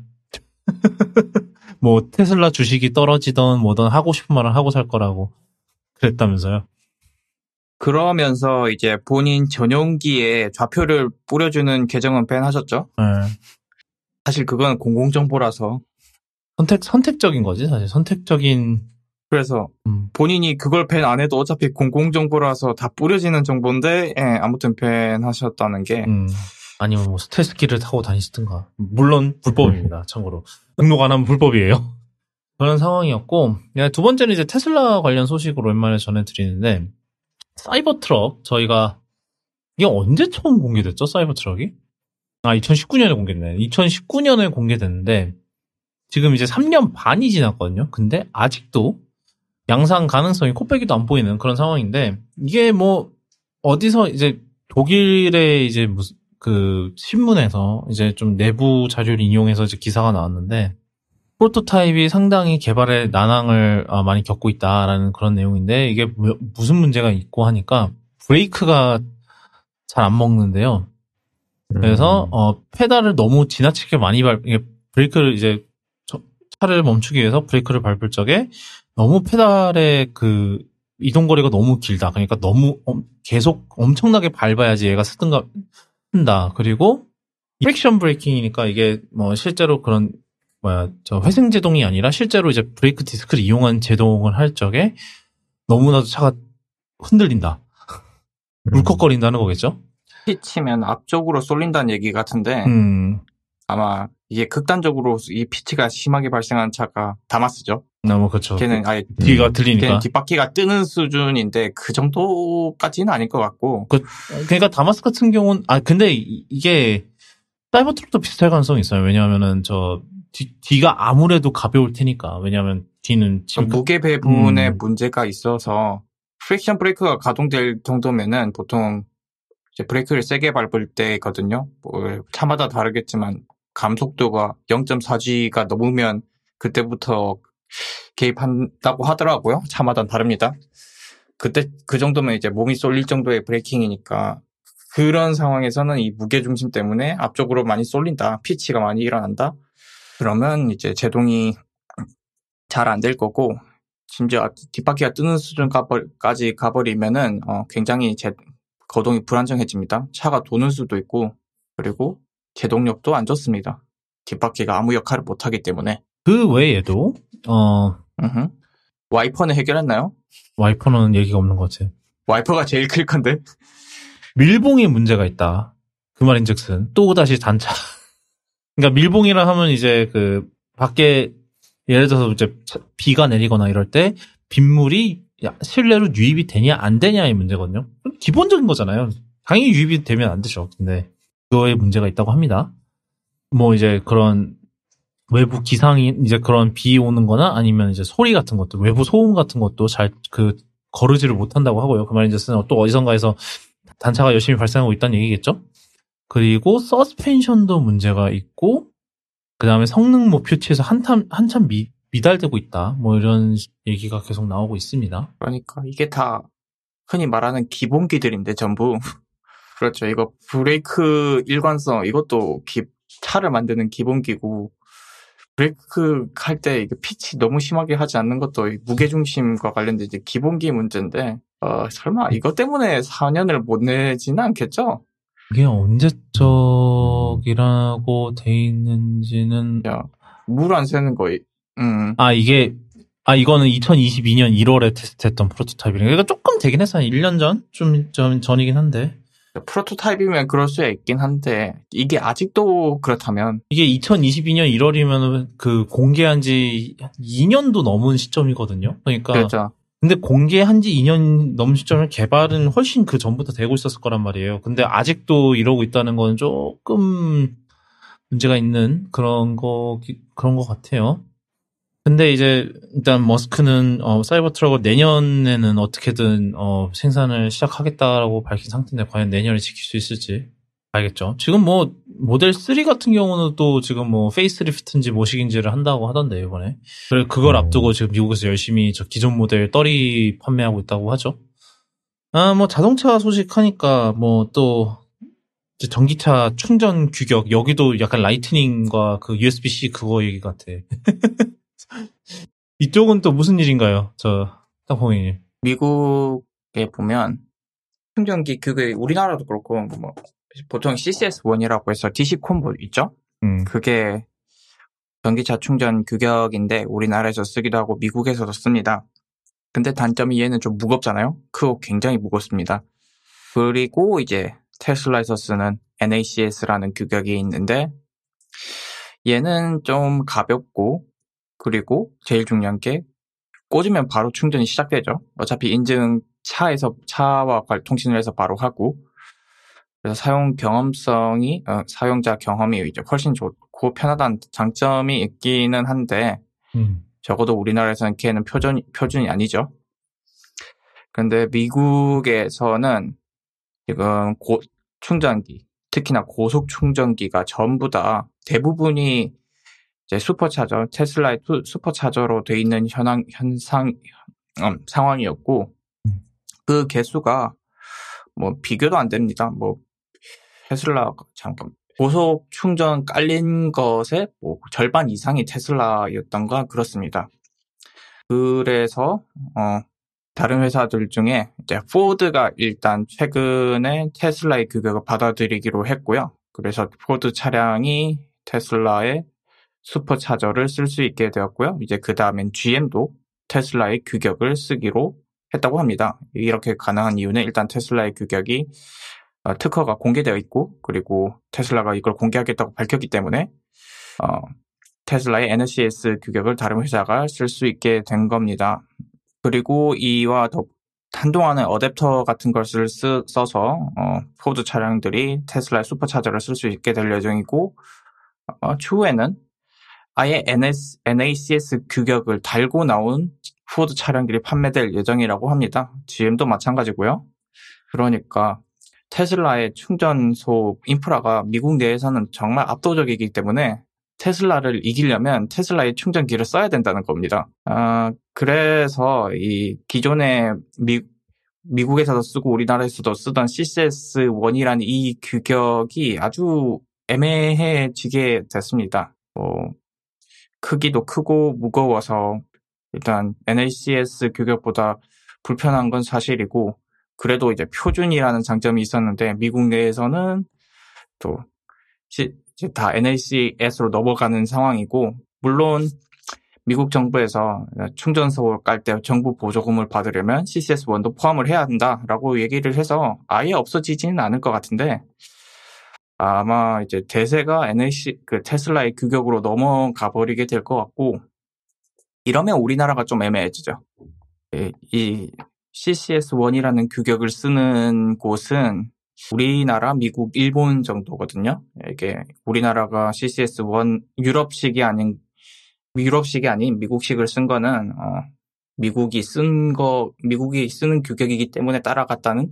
뭐 테슬라 주식이 떨어지던 뭐든 하고 싶은 말을 하고 살 거라고 그랬다면서요. 그러면서 이제 본인 전용기에 좌표를 뿌려주는 계정은 밴하셨죠? 네. 사실 그건 공공정보라서. 선택적인 거지, 사실. 선택적인. 그래서 본인이 그걸 밴 안 해도 어차피 공공정보라서 다 뿌려지는 정보인데, 예, 아무튼 밴하셨다는 게. 아니면 뭐 스텔스기를 타고 다니시든가. 물론 불법입니다, 참고로. 등록 안 하면 불법이에요. 그런 상황이었고, 두 번째는 이제 테슬라 관련 소식으로 웬만해 전해드리는데, 사이버 트럭, 이게 언제 처음 공개됐죠? 사이버 트럭이? 2019년에 공개됐네. 2019년에 공개됐는데, 지금 이제 3년 반이 지났거든요. 근데 아직도 양산 가능성이 코빼기도 안 보이는 그런 상황인데, 이게 뭐, 어디서 이제 독일의 이제 무슨, 신문에서 이제 좀 내부 자료를 인용해서 이제 기사가 나왔는데, 프로토타입이 상당히 개발에 난항을 많이 겪고 있다라는 그런 내용인데, 이게 무슨 문제가 있고 하니까 브레이크가 잘 안 먹는데요. 그래서 페달을 너무 지나치게 많이 브레이크를 이제 차를 멈추기 위해서 브레이크를 밟을 적에 너무 페달의 이동거리가 너무 길다. 그러니까 너무 계속 엄청나게 밟아야지 얘가 쓴다. 그리고 프릭션 브레이킹이니까 이게 뭐 실제로 그런 회생 제동이 아니라 실제로 이제 브레이크 디스크를 이용한 제동을 할 적에 너무나도 차가 흔들린다. 울컥거린다는 거겠죠? 피치면 앞쪽으로 쏠린다는 얘기 같은데, 아마 이게 극단적으로 이 피치가 심하게 발생한 차가 다마스죠? 그렇죠. 걔는 아예 뒤가 들리니까. 걔는 뒷바퀴가 뜨는 수준인데, 그 정도까지는 아닐 것 같고. 그러니까 다마스 같은 경우는, 근데 이게 사이버 트럭도 비슷할 가능성이 있어요. 왜냐하면은 뒤가 아무래도 가벼울 테니까. 왜냐하면 뒤는 무게 배분에 문제가 있어서 프릭션 브레이크가 가동될 정도면은 보통 이제 브레이크를 세게 밟을 때거든요. 뭐 차마다 다르겠지만 감속도가 0.4G가 넘으면 그때부터 개입한다고 하더라고요. 차마다 다릅니다. 그때 그 정도면 이제 몸이 쏠릴 정도의 브레이킹이니까. 그런 상황에서는 이 무게중심 때문에 앞쪽으로 많이 쏠린다. 피치가 많이 일어난다. 그러면 이제 제동이 잘 안 될 거고, 심지어 뒷바퀴가 뜨는 수준까지 가버리면은 굉장히 거동이 불안정해집니다. 차가 도는 수도 있고, 그리고 제동력도 안 좋습니다. 뒷바퀴가 아무 역할을 못하기 때문에. 그 외에도 와이퍼는 해결했나요? 와이퍼는 얘기가 없는 것 같아요. 와이퍼가 제일 클 건데? 밀봉에 문제가 있다. 그 말인즉슨 또다시 단차. 그러니까 밀봉이라 하면 이제 밖에 예를 들어서 이제 비가 내리거나 이럴 때 빗물이 실내로 유입이 되냐 안 되냐의 문제거든요. 기본적인 거잖아요. 당연히 유입이 되면 안 되죠. 근데 그거에 문제가 있다고 합니다. 뭐 이제 그런 외부 기상이 이제 그런 비 오는 거나 아니면 이제 소리 같은 것도 외부 소음 같은 것도 잘 거르지를 못한다고 하고요. 그 말인즉슨 또 어디선가에서 단차가 열심히 발생하고 있다는 얘기겠죠? 그리고 서스펜션도 문제가 있고, 그 다음에 성능 목표치에서 한참 미달되고 있다. 뭐 이런 얘기가 계속 나오고 있습니다. 그러니까 이게 다 흔히 말하는 기본기들인데 전부. 그렇죠. 이거 브레이크 일관성, 이것도 차를 만드는 기본기고, 브레이크 할 때 피치 너무 심하게 하지 않는 것도 무게중심과 관련된 이제 기본기 문제인데, 설마 이것 때문에 4년을 못 내지는 않겠죠? 이게 언제적이라고 돼 있는지는. 물 안 새는 거, 이거는 2022년 1월에 테스트했던 프로토타입이라. 그러니까 조금 되긴 했어요. 1년 전? 좀 전이긴 한데. 프로토타입이면 그럴 수 있긴 한데, 이게 아직도 그렇다면. 이게 2022년 1월이면 공개한 지 2년도 넘은 시점이거든요. 그러니까. 그렇죠. 근데 공개한 지 2년 넘은 시점에 개발은 훨씬 그 전부터 되고 있었을 거란 말이에요. 근데 아직도 이러고 있다는 건 조금 문제가 있는 그런 거 같아요. 근데 이제 일단 머스크는 사이버 트럭을 내년에는 어떻게든 생산을 시작하겠다라고 밝힌 상태인데 과연 내년에 지킬 수 있을지 알겠죠. 지금 뭐 모델 3 같은 경우는 또 지금 뭐 페이스리프트인지 뭐식인지를 한다고 하던데 이번에. 그래 그걸 앞두고 지금 미국에서 열심히 저 기존 모델 떨이 판매하고 있다고 하죠. 아 뭐 자동차 소식 하니까 뭐 또 전기차 충전 규격 여기도 약간 라이트닝과 그 USB-C 그거 얘기 같아. 이쪽은 또 무슨 일인가요? 저 땅콩이님. 미국에 보면 충전기 규격이 우리나라도 그렇고 뭐 보통 CCS1이라고 해서 DC 콤보 있죠? 그게 전기차 충전 규격인데 우리나라에서 쓰기도 하고 미국에서도 씁니다. 근데 단점이 얘는 좀 무겁잖아요? 그거 굉장히 무겁습니다. 그리고 이제 테슬라에서 쓰는 NACS라는 규격이 있는데 얘는 좀 가볍고 그리고 제일 중요한 게 꽂으면 바로 충전이 시작되죠. 어차피 인증 차와 통신을 해서 바로 하고 그래서 사용자 경험이 이제 훨씬 좋고 편하다는 장점이 있기는 한데 적어도 우리나라에서는 걔는 표준이 아니죠. 그런데 미국에서는 지금 충전기, 특히나 고속 충전기가 전부 다 대부분이 이제 슈퍼차저, 테슬라의 슈퍼차저로 돼 있는 상황이었고 그 개수가 뭐 비교도 안 됩니다. 뭐 테슬라 고속 충전 깔린 것의 뭐 절반 이상이 테슬라였던가 그렇습니다. 그래서 다른 회사들 중에 이제 포드가 일단 최근에 테슬라의 규격을 받아들이기로 했고요. 그래서 포드 차량이 테슬라의 슈퍼차저를 쓸 수 있게 되었고요. 이제 그 다음엔 GM도 테슬라의 규격을 쓰기로 했다고 합니다. 이렇게 가능한 이유는 일단 테슬라의 규격이 특허가 공개되어 있고 그리고 테슬라가 이걸 공개하겠다고 밝혔기 때문에 테슬라의 NACS 규격을 다른 회사가 쓸 수 있게 된 겁니다. 그리고 이와 한동안은 어댑터 같은 것을 써서 포드 차량들이 테슬라의 슈퍼차저를 쓸 수 있게 될 예정이고 추후에는 아예 NACS 규격을 달고 나온 포드 차량들이 판매될 예정이라고 합니다. GM도 마찬가지고요. 그러니까 테슬라의 충전소 인프라가 미국 내에서는 정말 압도적이기 때문에 테슬라를 이기려면 테슬라의 충전기를 써야 된다는 겁니다. 그래서 이 기존에 미국에서도 쓰고 우리나라에서도 쓰던 CCS1이라는 이 규격이 아주 애매해지게 됐습니다. 크기도 크고 무거워서 일단 NACS 규격보다 불편한 건 사실이고 그래도 이제 표준이라는 장점이 있었는데 미국 내에서는 또 다 NACS로 넘어가는 상황이고 물론 미국 정부에서 충전소 깔 때 정부 보조금을 받으려면 CCS1도 포함을 해야 한다라고 얘기를 해서 아예 없어지지는 않을 것 같은데 아마 이제 대세가 테슬라의 규격으로 넘어가 버리게 될 것 같고 이러면 우리나라가 좀 애매해지죠. 이 CCS1이라는 규격을 쓰는 곳은 우리나라, 미국, 일본 정도거든요. 이게 우리나라가 CCS1 유럽식이 아닌 미국식을 쓴 거는 미국이 쓰는 규격이기 때문에 따라갔다는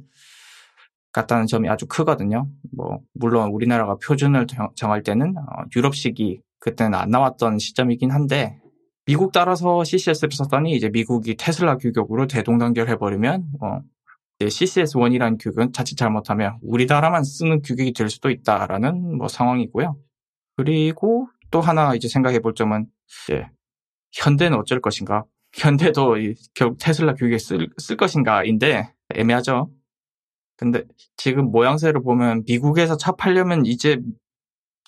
점이 아주 크거든요. 뭐 물론 우리나라가 표준을 정할 때는 유럽식이 그때는 안 나왔던 시점이긴 한데 미국 따라서 CCS를 썼더니 이제 미국이 테슬라 규격으로 대동단결해버리면 CCS1이라는 규격은 자칫 잘못하면 우리나라만 쓰는 규격이 될 수도 있다라는 뭐 상황이고요. 그리고 또 하나 이제 생각해볼 점은 이제 현대는 어쩔 것인가? 현대도 결국 테슬라 규격에 쓸 것인가인데 애매하죠. 근데 지금 모양새를 보면 미국에서 차 팔려면 이제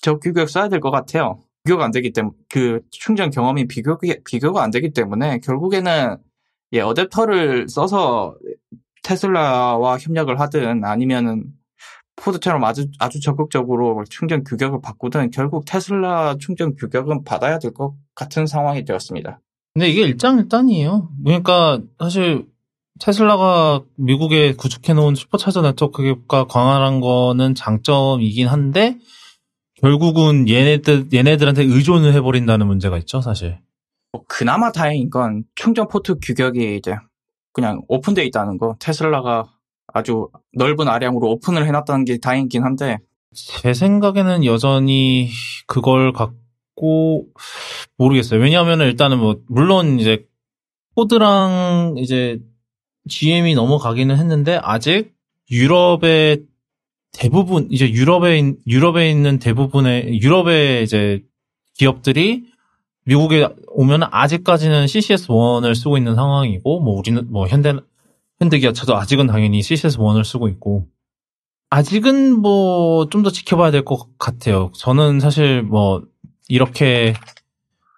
저 규격 써야 될 것 같아요. 비교가 안 되기 때문에 그 충전 경험이 비교가 안 되기 때문에 결국에는 어댑터를 써서 테슬라와 협력을 하든 아니면은 포드처럼 아주 적극적으로 충전 규격을 바꾸든 결국 테슬라 충전 규격은 받아야 될 것 같은 상황이 되었습니다. 근데 이게 일장일단이에요. 그러니까 사실 테슬라가 미국에 구축해놓은 슈퍼차저 네트워크가 광활한 거는 장점이긴 한데 결국은 얘네들한테 의존을 해버린다는 문제가 있죠, 사실. 뭐 그나마 다행인 건 충전 포트 규격이 이제 그냥 오픈되어 있다는 거. 테슬라가 아주 넓은 아량으로 오픈을 해놨다는 게 다행이긴 한데 제 생각에는 여전히 그걸 갖고 모르겠어요. 왜냐하면 일단은 뭐 물론 이제 포드랑 이제 GM이 넘어가기는 했는데 아직 유럽의 대부분 이제 유럽에 있는 대부분의 유럽의 이제 기업들이 미국에 오면 아직까지는 CCS1을 쓰고 있는 상황이고 뭐 우리는 뭐 현대기아차도 아직은 당연히 CCS1을 쓰고 있고 아직은 뭐 좀 더 지켜봐야 될 것 같아요. 저는 사실 뭐 이렇게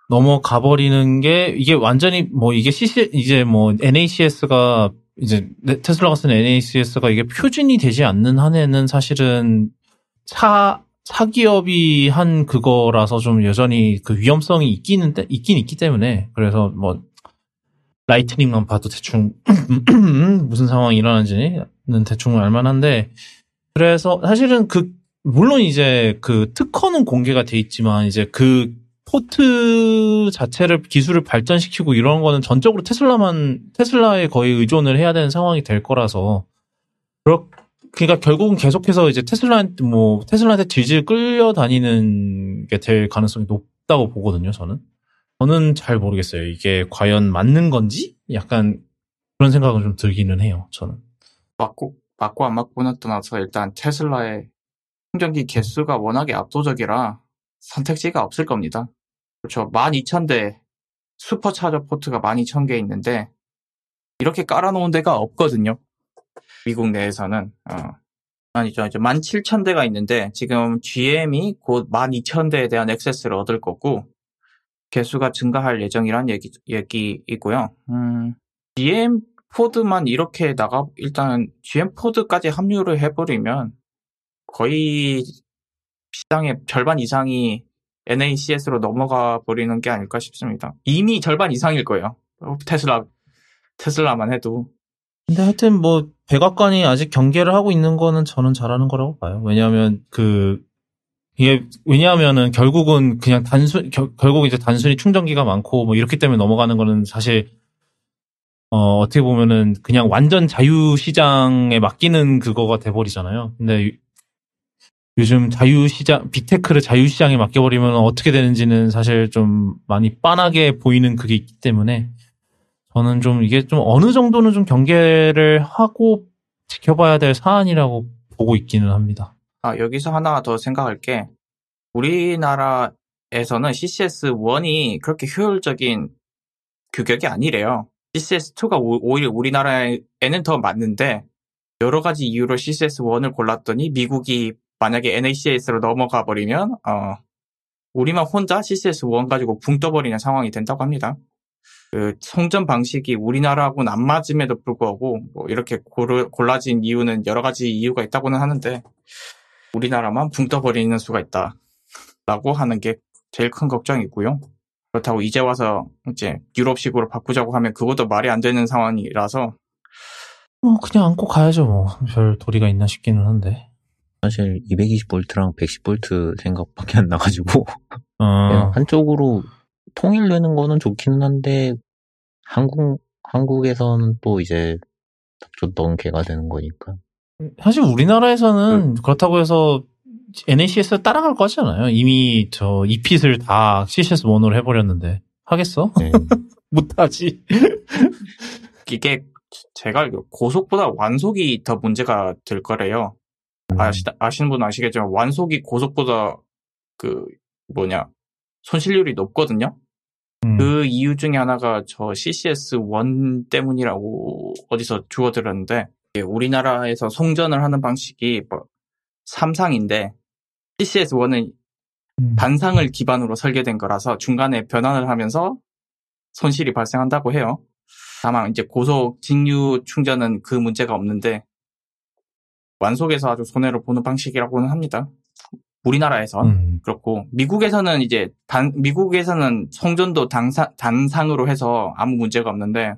넘어가버리는 게 이게 완전히 뭐 이게 이제 뭐 NACS가 이제 테슬라가 쓰는 NACS가 이게 표준이 되지 않는 한에는 사실은 사기업이 한 그거라서 좀 여전히 그 위험성이 있긴 있기 때문에 그래서 뭐 라이트닝만 봐도 대충 무슨 상황이 일어나는지는 대충 알만한데 그래서 사실은 물론 이제 그 특허는 공개가 돼 있지만 이제 그 포트 자체를 기술을 발전시키고 이런 거는 전적으로 테슬라에 거의 의존을 해야 되는 상황이 될 거라서 그러니까 결국은 계속해서 이제 테슬라한테 질질 끌려다니는 게 될 가능성이 높다고 보거든요. 저는 잘 모르겠어요. 이게 과연 맞는 건지 약간 그런 생각은 좀 들기는 해요. 저는 맞고 안 맞고는 떠나서 일단 테슬라의 충전기 개수가 워낙에 압도적이라 선택지가 없을 겁니다. 그렇죠. 12,000대 슈퍼차저 포트가 12,000개 있는데 이렇게 깔아놓은 데가 없거든요. 미국 내에서는. 아니죠. 이제 17,000대가 있는데 지금 GM이 곧 12,000대에 대한 액세스를 얻을 거고 개수가 증가할 예정이란 얘기이고요. GM 포드만 이렇게 일단 GM 포드까지 합류를 해버리면 거의 시장의 절반 이상이 NACS로 넘어가 버리는 게 아닐까 싶습니다. 이미 절반 이상일 거예요. 테슬라만 해도. 근데 하여튼 뭐 백악관이 아직 경계를 하고 있는 거는 저는 잘하는 거라고 봐요. 왜냐하면 왜냐하면은 결국은 그냥 결국 이제 단순히 충전기가 많고 뭐 이렇기 때문에 넘어가는 거는 사실 어떻게 보면은 그냥 완전 자유 시장에 맡기는 그거가 돼버리잖아요. 근데 요즘 빅테크를 자유시장에 맡겨버리면 어떻게 되는지는 사실 좀 많이 빤하게 보이는 그게 있기 때문에 저는 좀 이게 좀 어느 정도는 좀 경계를 하고 지켜봐야 될 사안이라고 보고 있기는 합니다. 여기서 하나 더 생각할 게 우리나라에서는 CCS1이 그렇게 효율적인 규격이 아니래요. CCS2가 오히려 우리나라에는 더 맞는데 여러 가지 이유로 CCS1을 골랐더니 미국이 만약에 NACS로 넘어가 버리면 우리만 혼자 CCS1 가지고 붕 떠버리는 상황이 된다고 합니다. 그 송전 방식이 우리나라하고는 안 맞음에도 불구하고 뭐 이렇게 골라진 이유는 여러 가지 이유가 있다고는 하는데 우리나라만 붕 떠버리는 수가 있다라고 하는 게 제일 큰 걱정이고요. 그렇다고 이제 와서 이제 유럽식으로 바꾸자고 하면 그것도 말이 안 되는 상황이라서 그냥 안고 가야죠. 뭐 별 도리가 있나 싶기는 한데. 사실 220V랑 110V 생각밖에 안 나가지고 한쪽으로 통일되는 거는 좋기는 한데 한국에서는 또 이제 좀 너무 개가 되는 거니까 사실 우리나라에서는 그렇다고 해서 NACS 따라갈 거 같잖아요. 이미 저 EPIT을 다 CCS1으로 해버렸는데 하겠어? 네. 못하지. 이게 제가 알기로 고속보다 완속이 더 문제가 될 거래요. 아시는 분은 아시겠지만 완속이 고속보다 손실률이 높거든요. 그 이유 중에 하나가 저 CCS1 때문이라고 어디서 주워들었는데 우리나라에서 송전을 하는 방식이 3상인데 CCS1은 반상을 기반으로 설계된 거라서 중간에 변환을 하면서 손실이 발생한다고 해요. 다만 이제 고속 직류 충전은 그 문제가 없는데 완속에서 아주 손해를 보는 방식이라고는 합니다. 우리나라에선 그렇고, 미국에서는 이제 미국에서는 송전도 단산으로 해서 아무 문제가 없는데,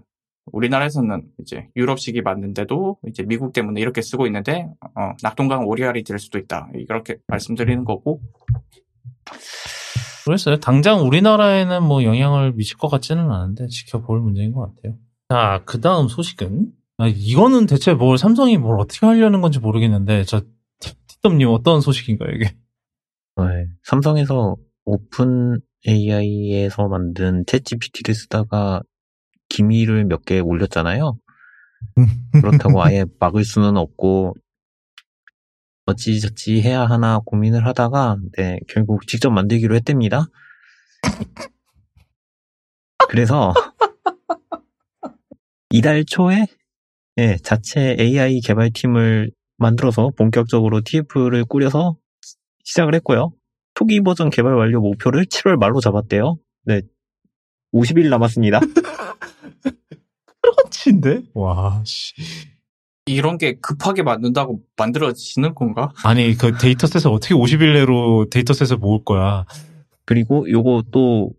우리나라에서는 이제 유럽식이 맞는데도 이제 미국 때문에 이렇게 쓰고 있는데, 낙동강 오리알이 될 수도 있다. 이렇게 말씀드리는 거고. 모르겠어요. 당장 우리나라에는 뭐 영향을 미칠 것 같지는 않은데, 지켜볼 문제인 것 같아요. 자, 그 다음 소식은? 아, 이거는 대체 삼성이 어떻게 하려는 건지 모르겠는데, 팁님 어떤 소식인가요, 이게? 네, 삼성에서 오픈 AI에서 만든 챗GPT를 쓰다가 기밀을 몇 개 올렸잖아요. 그렇다고 아예 막을 수는 없고 어찌저찌 해야 하나 고민을 하다가 결국 직접 만들기로 했답니다. 그래서 이달 초에 자체 AI 개발팀을 만들어서 본격적으로 TF를 꾸려서 시작을 했고요. 초기 버전 개발 완료 목표를 7월 말로 잡았대요. 네, 50일 남았습니다. 크런치인데? 와, 씨. 이런 게 급하게 만든다고 만들어지는 건가? 아니, 그 데이터셋을 어떻게 50일 내로 데이터셋을 모을 거야? 그리고 요거 또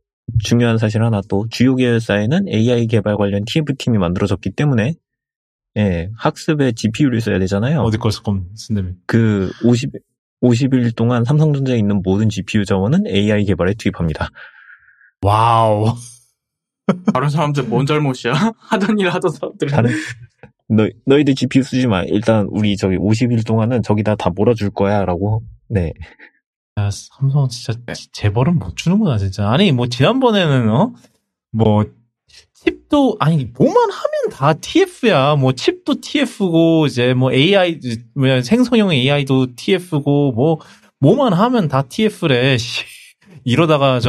중요한 사실 하나 또 주요 계열사에는 AI 개발 관련 TF팀이 만들어졌기 때문에 예, 학습에 GPU를 써야 되잖아요. 어디 걸 쓴다면? 그 50일 동안 삼성전자에 있는 모든 GPU 자원은 AI 개발에 투입합니다. 와우. 다른 사람들 뭔 잘못이야? 하던 일 하던 사람들. 너희들 GPU 쓰지 마. 일단 우리 50일 동안은 저기다 다 몰아줄 거야라고. 네. 야, 삼성 진짜 재벌은 못 주는구나 진짜. 아니 뭐 지난번에는 칩도 아니 뭐만 하면 다 TF야. 칩도 TF고 이제 AI 생성형 AI도 TF고 뭐만 하면 다 TF래. 이러다가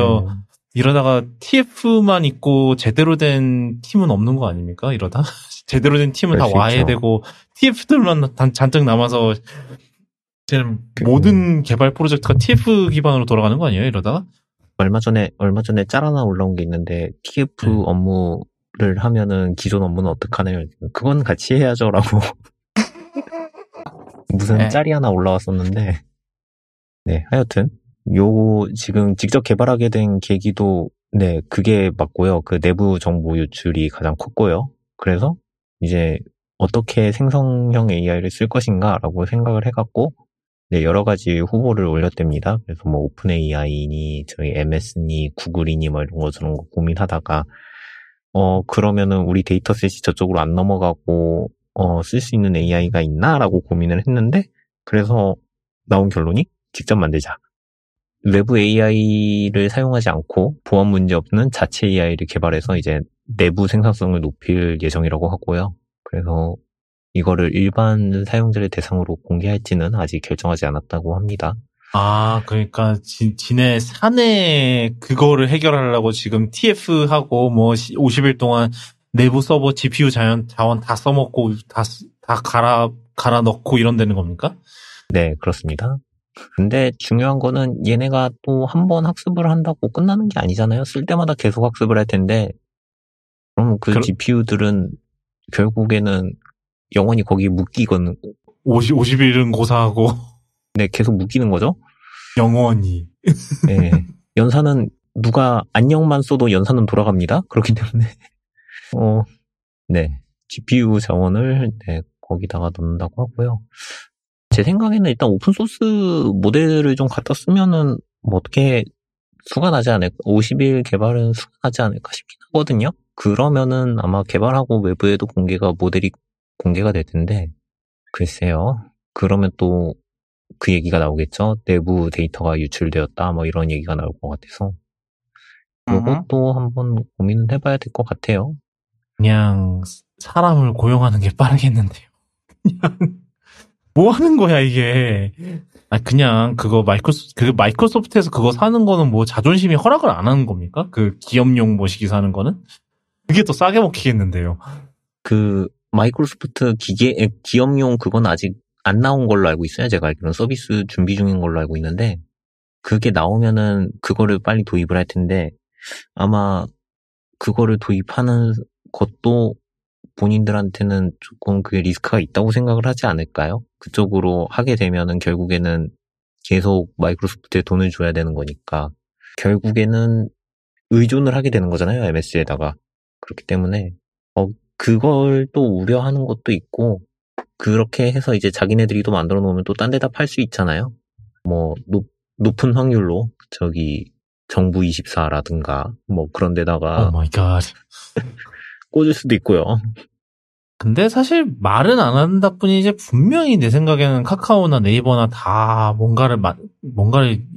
TF만 있고 제대로 된 팀은 없는 거 아닙니까? 이러다 제대로 된 팀은 다 와야 되고 TF들만 잔뜩 남아서 지금 모든 개발 프로젝트가 TF 기반으로 돌아가는 거 아니에요? 이러다가? 얼마 전에 짤 하나 올라온 게 있는데, TF 업무를 하면은 기존 업무는 어떡하나요? 그건 같이 해야죠, 라고. 무슨 짤이 하나 올라왔었는데. 네, 하여튼, 요거 지금 직접 개발하게 된 계기도, 네, 그게 맞고요. 그 내부 정보 유출이 가장 컸고요. 그래서 이제 어떻게 생성형 AI를 쓸 것인가, 라고 생각을 해갖고, 네, 여러 가지 후보를 올렸답니다. 그래서 오픈 AI니, 저희 MS니, 구글이니, 이런 거 저런 거 고민하다가, 그러면은 우리 데이터셋이 저쪽으로 안 넘어가고, 쓸 수 있는 AI가 있나? 라고 고민을 했는데, 그래서 나온 결론이 직접 만들자. 외부 AI를 사용하지 않고, 보안 문제 없는 자체 AI를 개발해서 이제 내부 생산성을 높일 예정이라고 하고요. 그래서, 이거를 일반 사용자를 대상으로 공개할지는 아직 결정하지 않았다고 합니다. 아, 그러니까 지네 사내 그거를 해결하려고 지금 TF하고 50일 동안 내부 서버 GPU 자원 다 써먹고 다 갈아 넣고 이런 데는 겁니까? 네, 그렇습니다. 근데 중요한 거는 얘네가 또 한 번 학습을 한다고 끝나는 게 아니잖아요. 쓸 때마다 계속 학습을 할 텐데 그럼 GPU들은 결국에는 영원히 거기 묶이건 50일은 고사하고 네 계속 묶이는 거죠. 영원히 네 연산은 누가 안녕만 써도 연산은 돌아갑니다. 그렇기 때문에 네 GPU 자원을 네 거기다가 넣는다고 하고요. 제 생각에는 일단 오픈 소스 모델을 좀 갖다 쓰면은 어떻게 수가 나지 않을까 50일 개발은 수가 나지 않을까 싶긴 하거든요. 그러면은 아마 개발하고 외부에도 모델이 공개가 될 텐데 글쎄요. 그러면 또 그 얘기가 나오겠죠. 내부 데이터가 유출되었다. 이런 얘기가 나올 것 같아서 이것도 한번 고민을 해봐야 될 것 같아요. 그냥 사람을 고용하는 게 빠르겠는데요. 그냥 뭐 하는 거야 이게? 아 그냥 그거 마이크로소프트에서 그거 사는 거는 자존심이 허락을 안 하는 겁니까? 그 기업용 모시기 사는 거는 그게 더 싸게 먹히겠는데요. 그 마이크로소프트 기업용 그건 아직 안 나온 걸로 알고 있어요. 제가 알기로는 서비스 준비 중인 걸로 알고 있는데 그게 나오면은 그거를 빨리 도입을 할 텐데 아마 그거를 도입하는 것도 본인들한테는 조금 그게 리스크가 있다고 생각을 하지 않을까요? 그쪽으로 하게 되면은 결국에는 계속 마이크로소프트에 돈을 줘야 되는 거니까 결국에는 의존을 하게 되는 거잖아요. MS에다가. 그렇기 때문에 그걸 또 우려하는 것도 있고, 그렇게 해서 이제 자기네들이 또 만들어 놓으면 또 딴 데다 팔 수 있잖아요. 높은 확률로 저기 정부24라든가 그런 데다가 오 마이 갓 꽂을 수도 있고요. 근데 사실 말은 안 한다 뿐이 이제 분명히 내 생각에는 카카오나 네이버나 다 뭔가를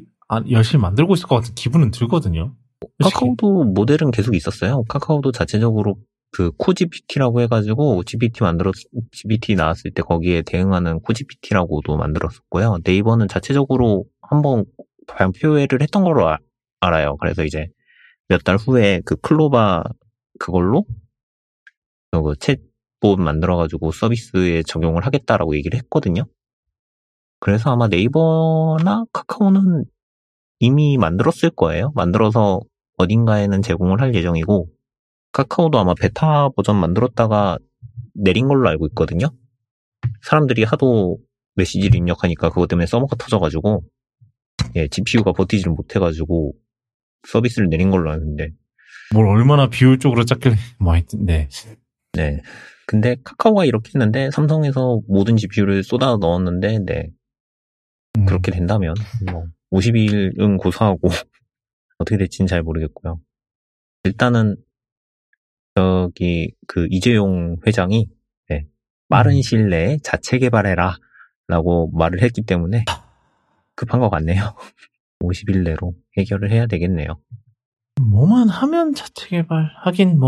열심히 만들고 있을 것 같은 기분은 들거든요. 카카오도 모델은 계속 있었어요. 카카오도 자체적으로 그 코GPT라고 해가지고 GPT 나왔을 때 거기에 대응하는 코GPT라고도 만들었었고요. 네이버는 자체적으로 한번 발표회를 했던 걸로 알아요. 그래서 이제 몇 달 후에 그 클로바 그걸로 그 챗봇 만들어가지고 서비스에 적용을 하겠다라고 얘기를 했거든요. 그래서 아마 네이버나 카카오는 이미 만들었을 거예요. 만들어서 어딘가에는 제공을 할 예정이고, 카카오도 아마 베타 버전 만들었다가 내린 걸로 알고 있거든요. 사람들이 하도 메시지를 입력하니까 그것 때문에 서버가 터져가지고 GPU가 버티지를 못해가지고 서비스를 내린 걸로 아는데, 뭘 얼마나 비효율적으로 짰길래 네. 근데 카카오가 이렇게 했는데 삼성에서 모든 GPU를 쏟아 넣었는데 그렇게 된다면 50일은 고사하고 어떻게 될지는 잘 모르겠고요. 일단은 저기 그 이재용 회장이 빠른 시일 내에 자체 개발해라라고 말을 했기 때문에 급한 것 같네요. 50일 내로 해결을 해야 되겠네요. 뭐만 하면 자체 개발하긴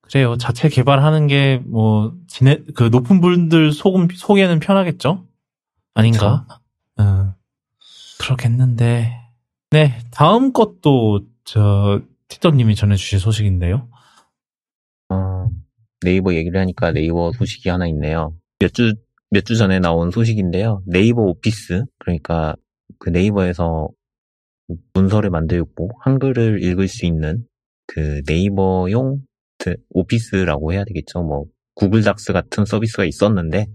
그래요. 자체 개발하는 게 그 높은 분들 속에는 편하겠죠? 아닌가? 그렇겠는데. 네, 다음 것도 티더님이 전해주실 소식인데요. 네이버 얘기를 하니까 네이버 소식이 하나 있네요. 몇 주 전에 나온 소식인데요. 네이버 오피스, 그러니까 그 네이버에서 문서를 만들고 한글을 읽을 수 있는 그 네이버용 오피스라고 해야 되겠죠. 구글 닥스 같은 서비스가 있었는데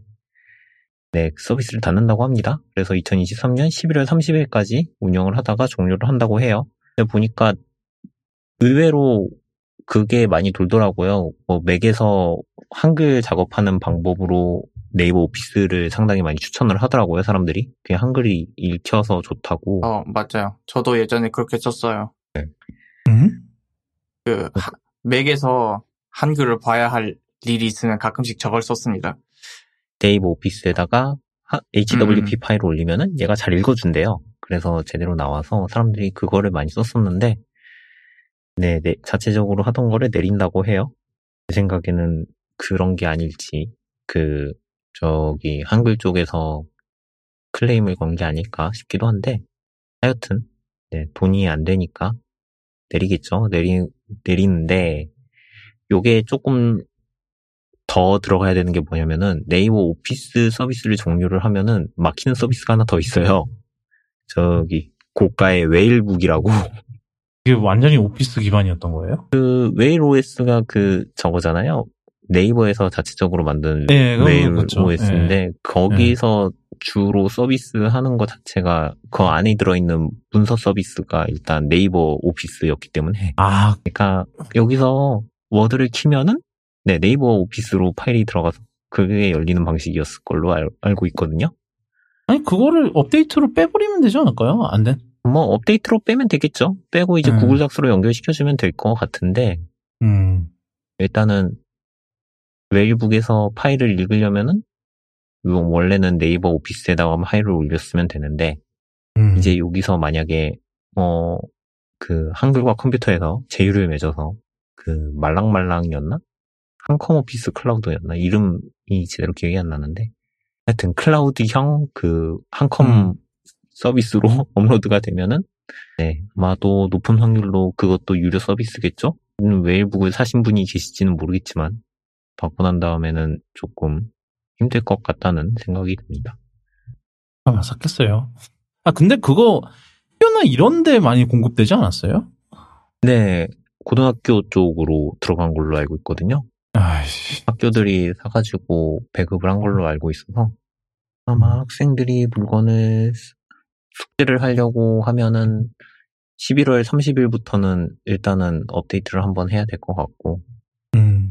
그 서비스를 닫는다고 합니다. 그래서 2023년 11월 30일까지 운영을 하다가 종료를 한다고 해요. 근데 보니까 의외로 그게 많이 돌더라고요. 맥에서 한글 작업하는 방법으로 네이버 오피스를 상당히 많이 추천을 하더라고요, 사람들이. 그냥 한글이 읽혀서 좋다고. 맞아요. 저도 예전에 그렇게 썼어요. 네. 맥에서 한글을 봐야 할 일이 있으면 가끔씩 저걸 썼습니다. 네이버 오피스에다가 HWP 파일을 올리면은 얘가 잘 읽어준대요. 그래서 제대로 나와서 사람들이 그거를 많이 썼었는데, 자체적으로 하던 거를 내린다고 해요. 제 생각에는 그런 게 아닐지, 한글 쪽에서 클레임을 건 게 아닐까 싶기도 한데, 하여튼, 돈이 안 되니까 내리겠죠. 내리는데, 요게 조금 더 들어가야 되는 게 뭐냐면은, 네이버 오피스 서비스를 종료를 하면은, 막히는 서비스가 하나 더 있어요. 고가의 웨일북이라고. 이게 완전히 오피스 기반이었던 거예요? 그, 웨일 OS가 저거잖아요. 네이버에서 자체적으로 만든 웨일 OS인데, 거기서 주로 서비스 하는 것 자체가, 그 안에 들어있는 문서 서비스가 일단 네이버 오피스였기 때문에. 그러니까, 여기서 워드를 키면은, 네이버 오피스로 파일이 들어가서 그게 열리는 방식이었을 걸로 알고 있거든요. 아니, 그거를 업데이트로 빼버리면 되지 않을까요? 안 돼? 업데이트로 빼면 되겠죠. 빼고 이제 구글 닥스로 연결시켜주면 될 것 같은데, 일단은 웨일북에서 파일을 읽으려면은 원래는 네이버 오피스에다가 파일을 올렸으면 되는데, 이제 여기서 만약에 한글과 컴퓨터에서 제휴를 맺어서 말랑말랑이었나? 한컴 오피스 클라우드였나? 이름이 제대로 기억이 안 나는데, 하여튼 클라우드형 한컴 서비스로 업로드가 되면은, 아마도 높은 확률로 그것도 유료 서비스겠죠? 웨일북을 사신 분이 계실지는 모르겠지만, 받고 난 다음에는 조금 힘들 것 같다는 생각이 듭니다. 맞았겠어요. 근데 그거, 학교나 이런 데 많이 공급되지 않았어요? 네, 고등학교 쪽으로 들어간 걸로 알고 있거든요. 학교들이 사가지고 배급을 한 걸로 알고 있어서, 아마 학생들이 물건을 숙제를 하려고 하면은 11월 30일부터는 일단은 업데이트를 한번 해야 될 것 같고,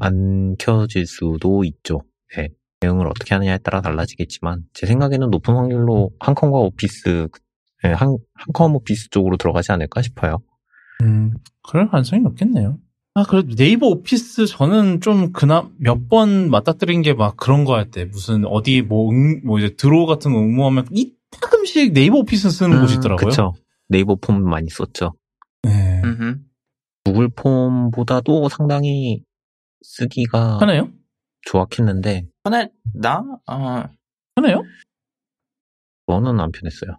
안 켜질 수도 있죠. 네. 대응을 어떻게 하느냐에 따라 달라지겠지만, 제 생각에는 높은 확률로 한컴과 오피스, 네, 한컴 오피스 쪽으로 들어가지 않을까 싶어요. 그럴 가능성이 높겠네요. 아, 그래도 네이버 오피스 저는 좀 그나마 몇 번 맞닥뜨린 게 막 그런 거 할 때, 무슨 어디 뭐 이제 드로우 같은 거 응모하면 이따금씩 네이버 오피스 쓰는 곳이 있더라고요. 그쵸. 네이버 폼 많이 썼죠. 네. 음흠. 구글 폼보다도 상당히 쓰기가 편해요? 좋았겠는데. 편했나? 편해요? 저는 안 편했어요.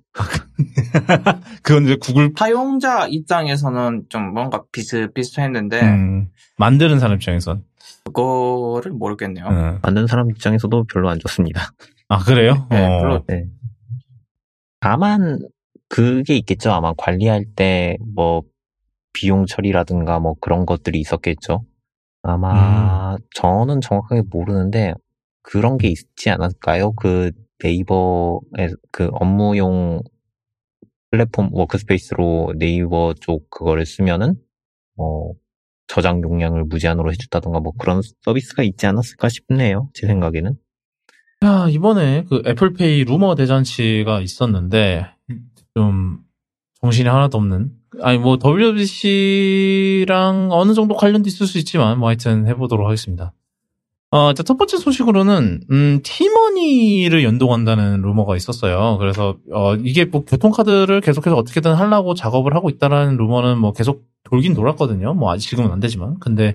그건 이제 구글 사용자 입장에서는 좀 뭔가 비슷비슷했는데 만드는 사람 입장에선 그거를 모르겠네요. 만드는 사람 입장에서도 별로 안 좋습니다. 아 그래요? 네, 별로. 네. 다만 그게 있겠죠. 아마 관리할 때 뭐 비용 처리라든가 뭐 그런 것들이 있었겠죠. 아마 저는 정확하게 모르는데 그런 게 있지 않을까요? 그 네이버의 그 업무용 플랫폼 워크스페이스로 네이버 쪽 그거를 쓰면은 저장 용량을 무제한으로 해준다던가 뭐 그런 서비스가 있지 않았을까 싶네요. 제 생각에는. 야, 이번에 그 애플페이 루머 대잔치가 있었는데 좀 정신이 하나도 없는, 아니 뭐 WWDC랑 어느 정도 관련도 있을 수 있지만 뭐 하여튼 해보도록 하겠습니다. 자, 첫 번째 소식으로는 T-money를 연동한다는 루머가 있었어요. 그래서 이게 뭐 교통카드를 계속해서 어떻게든 하려고 작업을 하고 있다라는 루머는 뭐 계속 돌긴 돌았거든요. 뭐 아직 지금은 안 되지만, 근데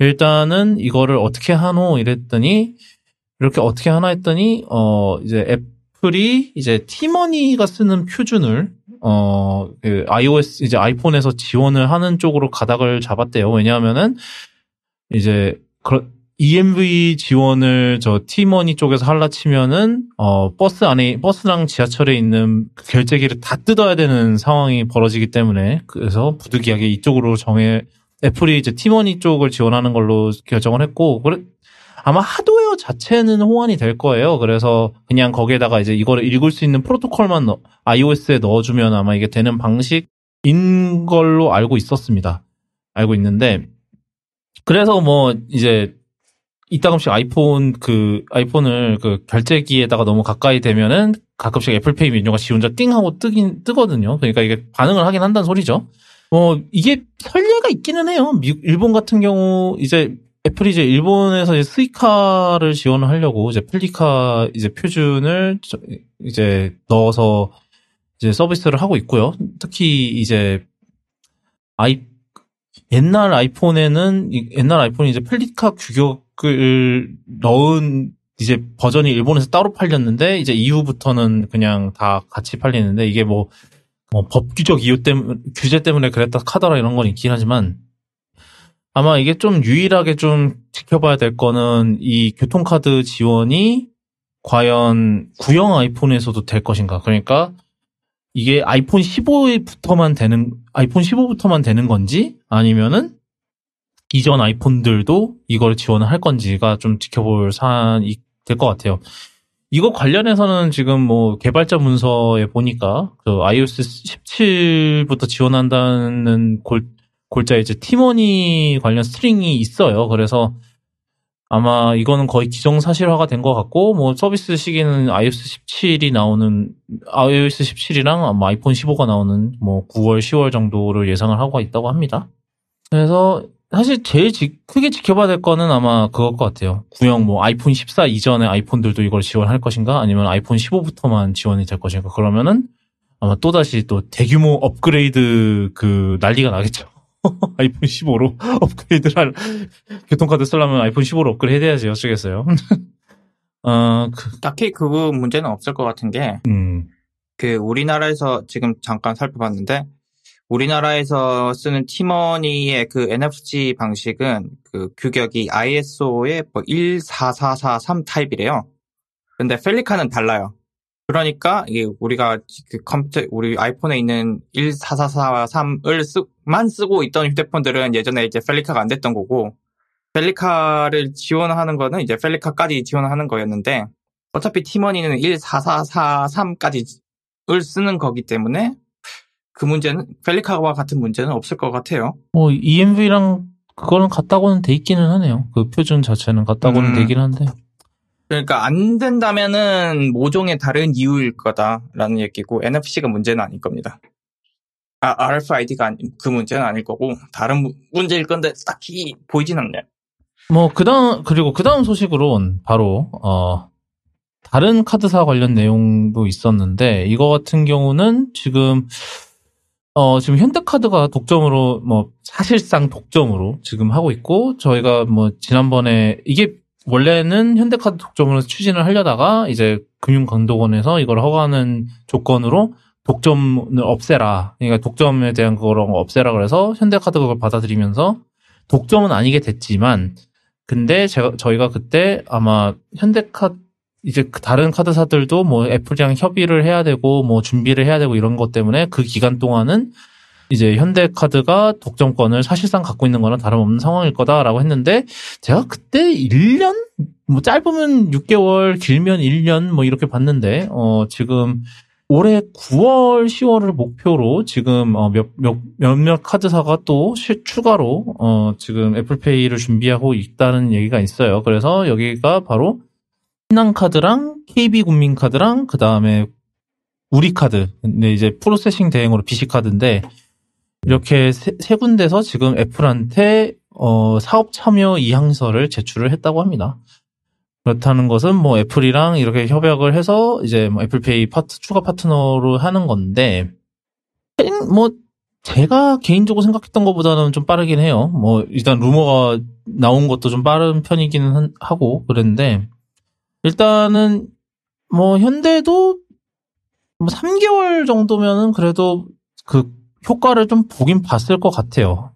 일단은 이거를 어떻게 하노 이랬더니 이렇게 어떻게 하나 했더니 이제 애플이 이제 T-money가 쓰는 표준을 그 iOS 이제 아이폰에서 지원을 하는 쪽으로 가닥을 잡았대요. 왜냐하면은 이제 EMV 지원을 저 T-money 쪽에서 할라 치면은 버스 안에, 버스랑 지하철에 있는 결제기를 다 뜯어야 되는 상황이 벌어지기 때문에, 그래서 부득이하게 이쪽으로 애플이 이제 T-money 쪽을 지원하는 걸로 결정을 했고, 아마 하드웨어 자체는 호환이 될 거예요. 그래서 그냥 거기에다가 이제 이거를 읽을 수 있는 프로토콜만 iOS에 넣어주면 아마 이게 되는 방식인 걸로 알고 있었습니다. 알고 있는데, 그래서 뭐 이제 이따금씩 아이폰을 그 결제기에다가 너무 가까이 되면은 가끔씩 애플페이 메뉴가 지 혼자 띵 하고 뜨거든요. 그러니까 이게 반응을 하긴 한다는 소리죠. 이게 설례가 있기는 해요. 일본 같은 경우 이제 애플이 이제 일본에서 이제 스이카를 지원을 하려고 이제 펠리카 이제 표준을 이제 넣어서 이제 서비스를 하고 있고요. 특히 이제 옛날 아이폰이 이제 펠리카 규격을 넣은 이제 버전이 일본에서 따로 팔렸는데, 이제 이후부터는 그냥 다 같이 팔리는데, 이게 뭐 법규적 이유 때문에, 규제 때문에 그랬다 카더라 이런 건 있긴 하지만, 아마 이게 좀 유일하게 좀 지켜봐야 될 거는 이 교통카드 지원이 과연 구형 아이폰에서도 될 것인가. 그러니까, 이게 아이폰 15부터만 되는 건지, 아니면은 이전 아이폰들도 이걸 지원을 할 건지가 좀 지켜볼 사안이 될 것 같아요. 이거 관련해서는 지금 뭐 개발자 문서에 보니까 그 iOS 17부터 지원한다는 골자에 이제 T-money 관련 스트링이 있어요. 그래서 아마 이거는 거의 기정사실화가 된 것 같고, 뭐 서비스 시기는 iOS 17이랑 아마 아이폰 15가 나오는 뭐 9월, 10월 정도를 예상을 하고 있다고 합니다. 그래서 사실 제일 크게 지켜봐야 될 거는 아마 그것 같아요. 구형 뭐 아이폰 14 이전의 아이폰들도 이걸 지원할 것인가, 아니면 아이폰 15부터만 지원이 될 것인가. 그러면은 아마 또다시 또 대규모 업그레이드 그 난리가 나겠죠. 아이폰 15로 업그레이드를 교통카드 쓰려면 아이폰 15로 업그레이드 해야지 어쩌겠어요. 딱히 그 문제는 없을 것 같은 게, 그 우리나라에서 지금 잠깐 살펴봤는데, 우리나라에서 쓰는 T-money의 그 NFC 방식은 그 규격이 ISO의 뭐 14443 타입이래요. 근데 펠리카는 달라요. 그러니까 이게 우리가 그 우리 아이폰에 있는 14443을 쓰고 있던 휴대폰들은 예전에 이제 펠리카가 안 됐던 거고, 펠리카를 지원하는 거는 이제 펠리카까지 지원하는 거였는데, 어차피 T-money는 14443까지 쓰는 거기 때문에 그 문제는 펠리카와 같은 문제는 없을 것 같아요. EMV랑 그거는 같다고는 돼 있기는 하네요. 그 표준 자체는 같다고는 되긴 한데. 그러니까 안 된다면은 모종의 다른 이유일 거다라는 얘기고 NFC가 문제는 아닐 겁니다. RFID가 그 문제는 아닐 거고 다른 문제일 건데 딱히 보이진 않네요. 그다음 소식으론 바로 다른 카드사 관련 내용도 있었는데 이거 같은 경우는 지금 현대카드가 독점으로 사실상 독점으로 지금 하고 있고 저희가 지난번에 이게 원래는 현대카드 독점으로 추진을 하려다가 이제 금융감독원에서 이걸 허가하는 조건으로 독점을 없애라. 그러니까 독점에 대한 그런 거 없애라 그래서 현대카드가 그걸 받아들이면서 독점은 아니게 됐지만 근데 저희가 그때 아마 현대카드 이제 다른 카드사들도 애플이랑 협의를 해야 되고 준비를 해야 되고 이런 것 때문에 그 기간 동안은 이제 현대카드가 독점권을 사실상 갖고 있는 거랑 다름없는 상황일 거다라고 했는데 제가 그때 1년? 짧으면 6개월, 길면 1년 이렇게 봤는데 지금 올해 9월, 10월을 목표로 지금 몇몇 카드사가 또 추가로 지금 애플페이를 준비하고 있다는 얘기가 있어요. 그래서 여기가 바로 신한카드랑 KB국민카드랑 그 다음에 우리카드, 근데 이제 프로세싱 대행으로 BC카드인데 이렇게 세 군데서 지금 애플한테 사업 참여 이항서를 제출을 했다고 합니다. 그렇다는 것은 애플이랑 이렇게 협약을 해서 이제 애플페이 추가 파트너로 하는 건데 제가 개인적으로 생각했던 것보다는 좀 빠르긴 해요. 일단 루머가 나온 것도 좀 빠른 편이기는 하고 그랬는데 일단은 현대도 3개월 정도면은 그래도 그 효과를 좀 보긴 봤을 것 같아요.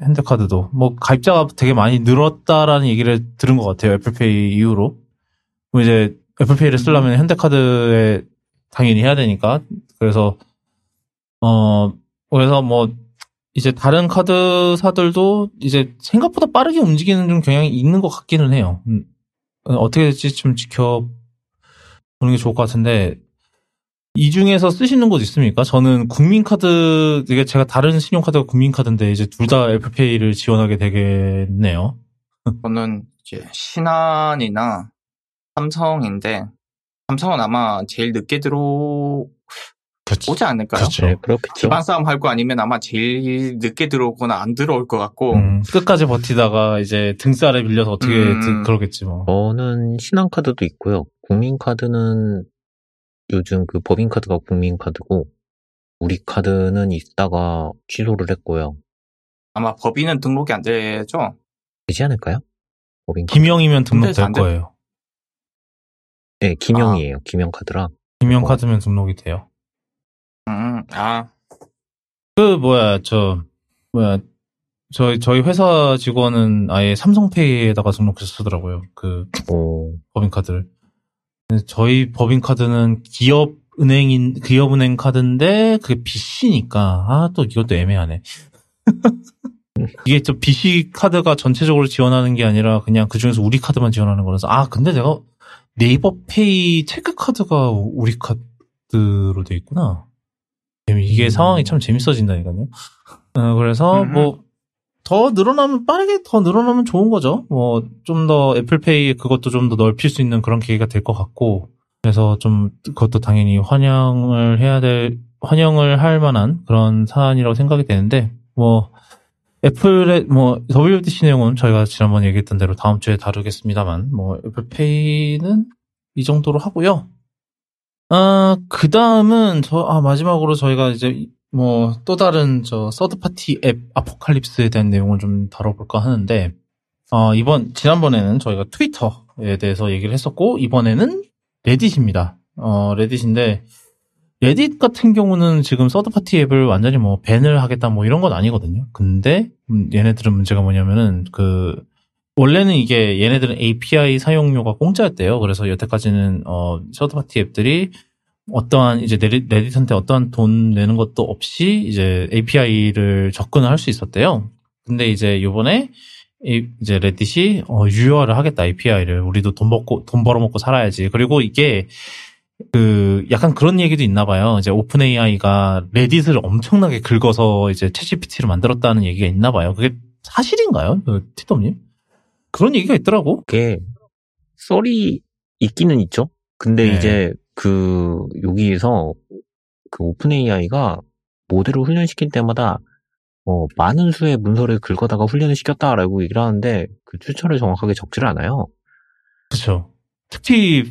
핸드카드도 가입자가 되게 많이 늘었다라는 얘기를 들은 것 같아요. 애플페이 이후로 이제 애플페이를 쓰려면 현대카드에 당연히 해야 되니까 그래서 이제 다른 카드사들도 이제 생각보다 빠르게 움직이는 좀 경향이 있는 것 같기는 해요. 어떻게 될지 좀 지켜보는 게 좋을 것 같은데. 이 중에서 쓰시는 곳 있습니까? 저는 국민카드, 이게 제가 다른 신용카드가 국민카드인데 이제 둘 다 애플페이를 지원하게 되겠네요. 저는 이제 신한이나 삼성인데 삼성은 아마 제일 늦게 오지 않을까요? 그렇죠. 기반 싸움 할 거 아니면 아마 제일 늦게 들어오거나 안 들어올 것 같고 끝까지 버티다가 이제 등살에 밀려서 어떻게 그러겠지 . 저는 신한카드도 있고요. 국민카드는 요즘 그 법인카드가 국민카드고 우리카드는 있다가 취소를 했고요. 아마 법인은 등록이 안 되죠? 되지 않을까요? 법인카드. 김영이면 등록될 거예요. 네, 김영이에요. 김영카드라. 김영카드면 등록이 돼요. 저희 회사 직원은 아예 삼성페이에다가 등록해서 쓰더라고요. 법인카드를. 저희 법인카드는 기업은행 카드인데 그게 BC니까 또 이것도 애매하네. 이게 또 BC 카드가 전체적으로 지원하는 게 아니라 그냥 그중에서 우리 카드만 지원하는 거라서 근데 내가 네이버페이 체크카드가 우리 카드로 돼 있구나. 이게 상황이 참 재밌어진다니까요. 그래서 더 늘어나면 빠르게 더 늘어나면 좋은 거죠. 좀 더 애플페이 그것도 좀 더 넓힐 수 있는 그런 계기가 될 것 같고 그래서 좀 그것도 당연히 환영을 할 만한 그런 사안이라고 생각이 되는데 애플의 WWDC 내용은 저희가 지난번에 얘기했던 대로 다음 주에 다루겠습니다만 애플페이는 이 정도로 하고요. 그 다음은 마지막으로 저희가 이제 또 다른 서드파티 앱 아포칼립스에 대한 내용을 좀 다뤄볼까 하는데 지난번에는 저희가 트위터에 대해서 얘기를 했었고 이번에는 레딧입니다. 레딧인데 레딧 같은 경우는 지금 서드파티 앱을 완전히 밴을 하겠다 이런 건 아니거든요. 근데 얘네들은 문제가 뭐냐면은 원래는 이게 얘네들은 API 사용료가 공짜였대요. 그래서 여태까지는 서드파티 앱들이 어떠한 이제 레딧한테 어떠한 돈 내는 것도 없이 이제 API를 접근을 할 수 있었대요. 근데 이제 요번에 이제 레딧이 유효화를 하겠다 API를 우리도 돈 벌어먹고 살아야지. 그리고 이게 그 약간 그런 얘기도 있나 봐요. 이제 오픈 AI가 레딧을 엄청나게 긁어서 이제 챗GPT를 만들었다는 얘기가 있나 봐요. 그게 사실인가요? 티덤님? 그런 얘기가 있더라고. 그게 썰이 있기는 있죠. 근데 네. 이제 그 여기에서 그 오픈 AI가 모델을 훈련시킬 때마다 많은 수의 문서를 긁어다가 훈련을 시켰다라고 얘기를 하는데 그 출처를 정확하게 적지를 않아요. 그렇죠. 특히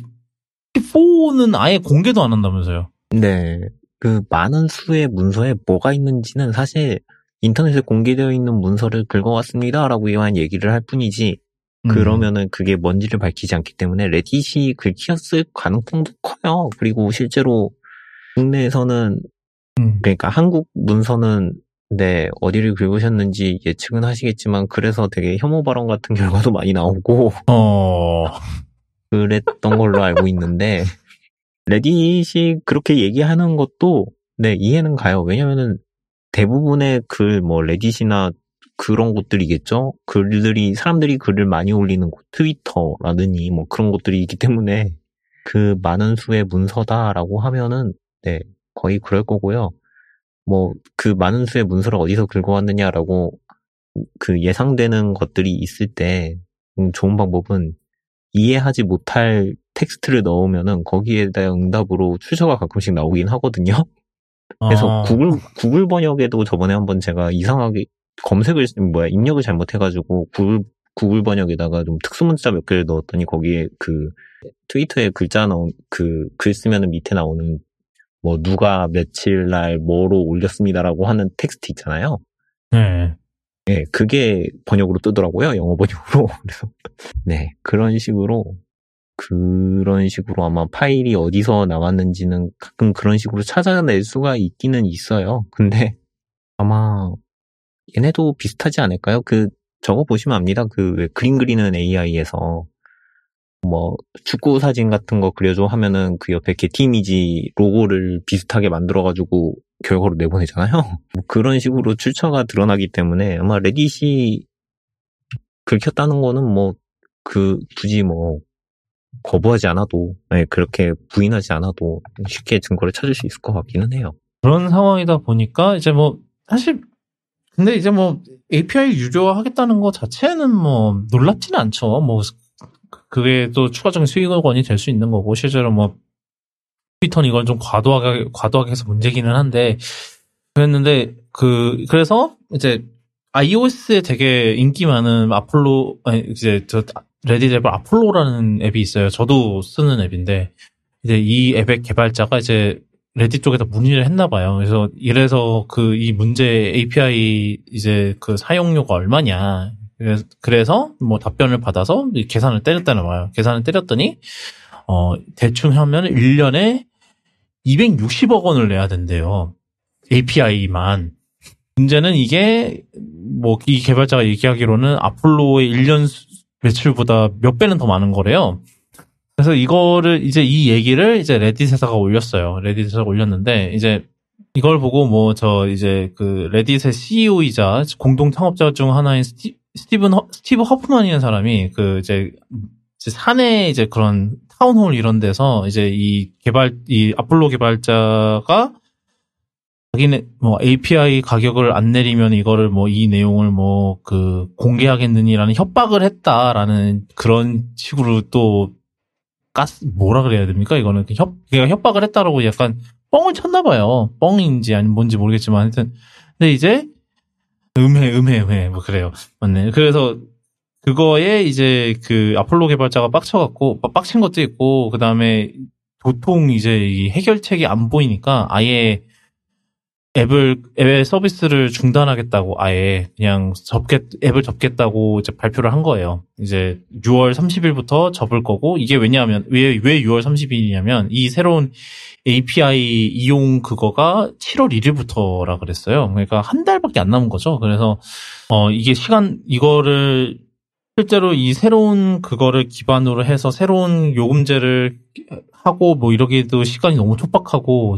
4는 아예 공개도 안 한다면서요. 네. 그 많은 수의 문서에 뭐가 있는지는 사실 인터넷에 공개되어 있는 문서를 긁어왔습니다라고 얘기를 할 뿐이지 그러면은 그게 뭔지를 밝히지 않기 때문에 레딧이 긁혔을 가능성도 커요. 그리고 실제로 국내에서는 그러니까 한국 문서는 네, 어디를 긁으셨는지 예측은 하시겠지만 그래서 되게 혐오 발언 같은 결과도 많이 나오고 그랬던 걸로 알고 있는데 레딧이 그렇게 얘기하는 것도 네, 이해는 가요. 왜냐면은 대부분의 글 뭐 레딧이나 그런 곳들이겠죠. 글들이 사람들이 글을 많이 올리는 곳, 트위터라든지 뭐 그런 곳들이 있기 때문에 그 많은 수의 문서다라고 하면은 네, 거의 그럴 거고요. 뭐 그 많은 수의 문서를 어디서 긁어왔느냐라고 그 예상되는 것들이 있을 때 좋은 방법은 이해하지 못할 텍스트를 넣으면은 거기에 대한 응답으로 출처가 가끔씩 나오긴 하거든요. 그래서 구글 번역에도 저번에 한번 제가 이상하게 검색을 입력을 잘못해가지고 구글 번역에다가 좀 특수 문자 몇 개를 넣었더니 거기에 그 트위터에 글자 넣은 그 글 쓰면은 밑에 나오는 뭐 누가 며칠 날 뭐로 올렸습니다라고 하는 텍스트 있잖아요. 네. 네, 그게 번역으로 뜨더라고요. 영어 번역으로. 그래서 네 그런 식으로 아마 파일이 어디서 나왔는지는 가끔 그런 식으로 찾아낼 수가 있기는 있어요. 근데 아마 얘네도 비슷하지 않을까요? 그 저거 보시면 압니다. 그 왜 그림 그리는 AI에서 뭐 축구 사진 같은 거 그려줘 하면은 그 옆에 게티 이미지 로고를 비슷하게 만들어가지고 결과로 내보내잖아요. 뭐 그런 식으로 출처가 드러나기 때문에 아마 레딧이 긁혔다는 거는 뭐 그 굳이 뭐 거부하지 않아도 네, 그렇게 부인하지 않아도 쉽게 증거를 찾을 수 있을 것 같기는 해요. 그런 상황이다 보니까 이제 뭐 사실 근데 이제 뭐 API 유료화하겠다는 거 자체는 뭐 놀랍지는 않죠. 뭐 그게 또 추가적인 수익원이 될 수 있는 거고 실제로 뭐 트위터는 이걸 좀 과도하게 해서 문제기는 한데 그랬는데 그래서 이제 iOS에 되게 인기 많은 레딧 앱 아폴로라는 앱이 있어요. 저도 쓰는 앱인데 이제 이 앱의 개발자가 이제 레딧 쪽에다 문의를 했나 봐요. 그래서 이래서 그 이 문제 API 이제 그 사용료가 얼마냐. 그래서 뭐 답변을 받아서 계산을 때렸다는 거예요. 계산을 때렸더니 대충 하면 1년에 260억 원을 내야 된대요. API만. 문제는 이게 뭐 이 개발자가 얘기하기로는 아폴로의 1년 매출보다 몇 배는 더 많은 거래요. 그래서 이거를 이제 이 얘기를 이제 레딧에다가 올렸어요. 레딧에서 올렸는데 이제 이걸 보고 뭐 저 이제 그 레딧의 CEO이자 공동 창업자 중 하나인 스티브 허프만이라는 사람이 그 이제 산에 이제 그런 타운홀 이런 데서 이제 이 아폴로 개발자가 자기네 뭐 API 가격을 안 내리면 이거를 뭐 이 내용을 뭐 그 공개하겠느니라는 협박을 했다라는 그런 식으로 또 뭐라 그래야 됩니까? 이거는 협박을 했다라고 약간 뻥을 쳤나 봐요. 뻥인지 아니면 뭔지 모르겠지만 하여튼 근데 이제 음해 뭐 그래요. 맞네. 그래서 그거에 이제 그 아폴로 개발자가 빡친 것도 있고 그다음에 도통 이제 이 해결책이 안 보이니까 아예 앱의 서비스를 중단하겠다고 아예 그냥 앱을 접겠다고 이제 발표를 한 거예요. 이제 6월 30일부터 접을 거고 이게 왜냐하면 왜 6월 30일이냐면 이 새로운 API 이용 그거가 7월 1일부터라 그랬어요. 그러니까 한 달밖에 안 남은 거죠. 그래서 이게 이거를 실제로 이 새로운 그거를 기반으로 해서 새로운 요금제를 하고 뭐 이러기도 시간이 너무 촉박하고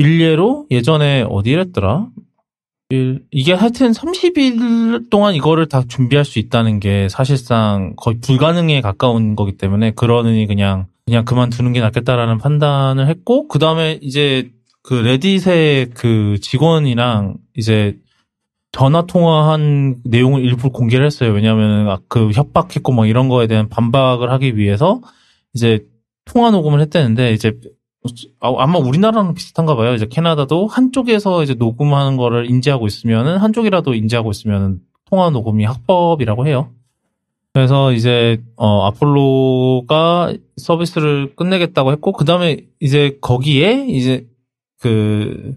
일례로 예전에 어디랬더라? 이게 하여튼 30일 동안 이거를 다 준비할 수 있다는 게 사실상 거의 불가능에 가까운 거기 때문에 그러느니 그냥 그냥 그만두는 게 낫겠다라는 판단을 했고, 그 다음에 이제 그 레딧의 그 직원이랑 이제 전화 통화한 내용을 일부 공개를 했어요. 왜냐하면 그 협박했고 막 이런 거에 대한 반박을 하기 위해서 이제 통화 녹음을 했다는데, 이제 아마 우리나라랑 비슷한가 봐요. 이제 캐나다도 한쪽에서 이제 녹음하는 거를 인지하고 있으면은, 한쪽이라도 인지하고 있으면은 통화 녹음이 합법이라고 해요. 그래서 이제 아폴로가 서비스를 끝내겠다고 했고, 그 다음에 이제 거기에 이제 그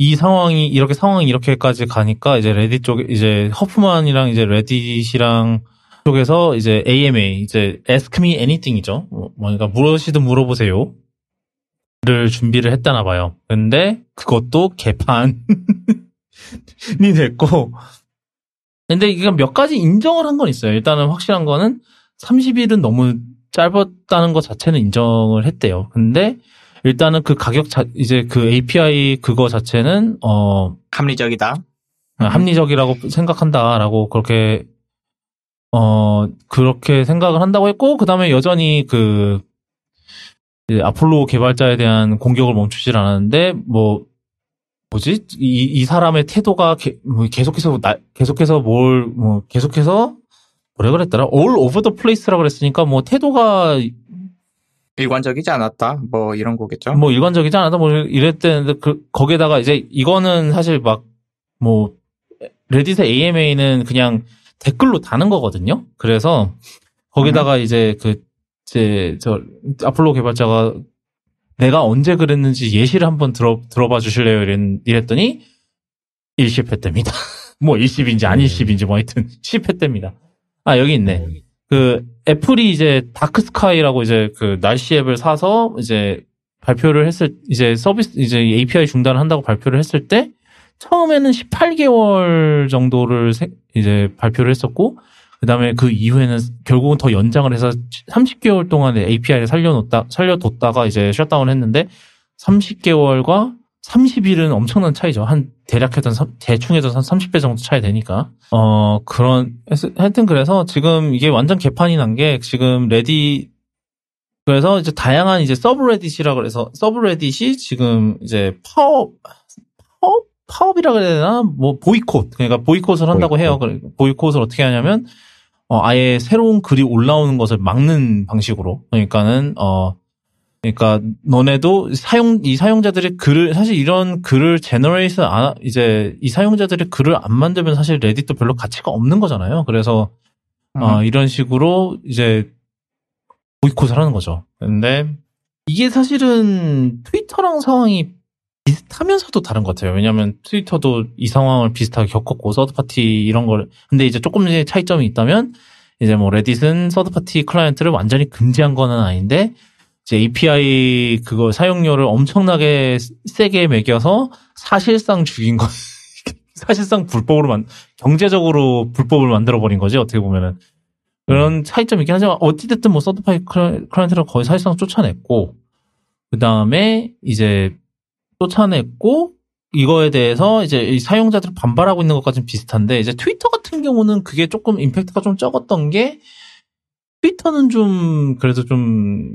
이 상황이 이렇게까지 가니까 이제 레딧 쪽에 이제 허프만이랑 이제 레딧이랑 쪽에서 이제 AMA, 이제 Ask Me Anything이죠. 그러니까 무엇이든 물어보세요. 를 준비를 했다나 봐요. 근데 그것도 개판이 됐고. 근데 이게 몇 가지 인정을 한 건 있어요. 일단은 확실한 거는 30일은 너무 짧았다는 것 자체는 인정을 했대요. 근데 일단은 그 가격 이제 그 API 그거 자체는 합리적이다. 합리적이라고 생각한다라고 그렇게 그렇게 생각을 한다고 했고, 그다음에 여전히 그 아폴로 개발자에 대한 공격을 멈추질 않았는데, 이 사람의 태도가 계속해서 뭐라 그랬더라? all over the place라고 그랬으니까 뭐 태도가 일관적이지 않았다, 뭐 이런 거겠죠? 뭐 일관적이지 않았다, 뭐 이랬대는데, 그 거기에다가 이제 이거는 사실 막 뭐 레딧의 AMA는 그냥 댓글로 다는 거거든요. 그래서 거기다가 이제 저 아폴로 개발자가 내가 언제 그랬는지 예시를 한번 들어봐 주실래요? 이랬더니 일십했답니다. 뭐 일십인지 안 일십인지 뭐 하여튼 십했답니다. 아, 여기 있네. 그 애플이 이제 다크스카이라고 이제 그 날씨 앱을 사서 이제 발표를 했을, 이제 서비스 이제 API 중단을 한다고 발표를 했을 때 처음에는 18개월 정도를 이제 발표를 했었고, 그다음에 그 이후에는 결국은 더 연장을 해서 30개월 동안의 API를 살려뒀다가 이제 셧다운을 했는데, 30개월과 30일은 엄청난 차이죠. 한 대략 대충 해도 한 30배 정도 차이 되니까. 하여튼 그래서 지금 이게 완전 개판이 난 게, 지금 레딧, 그래서 이제 다양한 이제 서브레딧이라고 해서, 서브레딧이 지금 이제 파업이라 그래야 되나? 뭐 보이콧. 그러니까 보이콧을 한다고 해요. 보이콧을 어떻게 하냐면 아예 새로운 글이 올라오는 것을 막는 방식으로. 그러니까 너네도 이 사용자들의 글을, 사실 이런 글을 이제 이 사용자들의 글을 안 만들면 사실 레딧도 별로 가치가 없는 거잖아요. 그래서 이런 식으로 이제 보이콧을 하는 거죠. 근데 이게 사실은 트위터랑 상황이 비슷하면서도 다른 것 같아요. 왜냐하면 트위터도 이 상황을 비슷하게 겪었고, 서드파티 이런 걸, 근데 이제 조금의 차이점이 있다면, 이제 뭐 레딧은 서드파티 클라이언트를 완전히 금지한 거는 아닌데, 이제 API 그거 사용료를 엄청나게 세게 매겨서 사실상 죽인 거, 사실상 불법으로 경제적으로 불법을 만들어버린 거지, 어떻게 보면은. 그런 차이점이 있긴 하지만, 어찌됐든 뭐 서드파티 클라이언트를 거의 사실상 쫓아냈고, 그 다음에 이제 쫓아냈고, 이거에 대해서 이제 사용자들 반발하고 있는 것까지는 비슷한데, 이제 트위터 같은 경우는 그게 조금 임팩트가 좀 적었던 게, 트위터는 좀 그래도 좀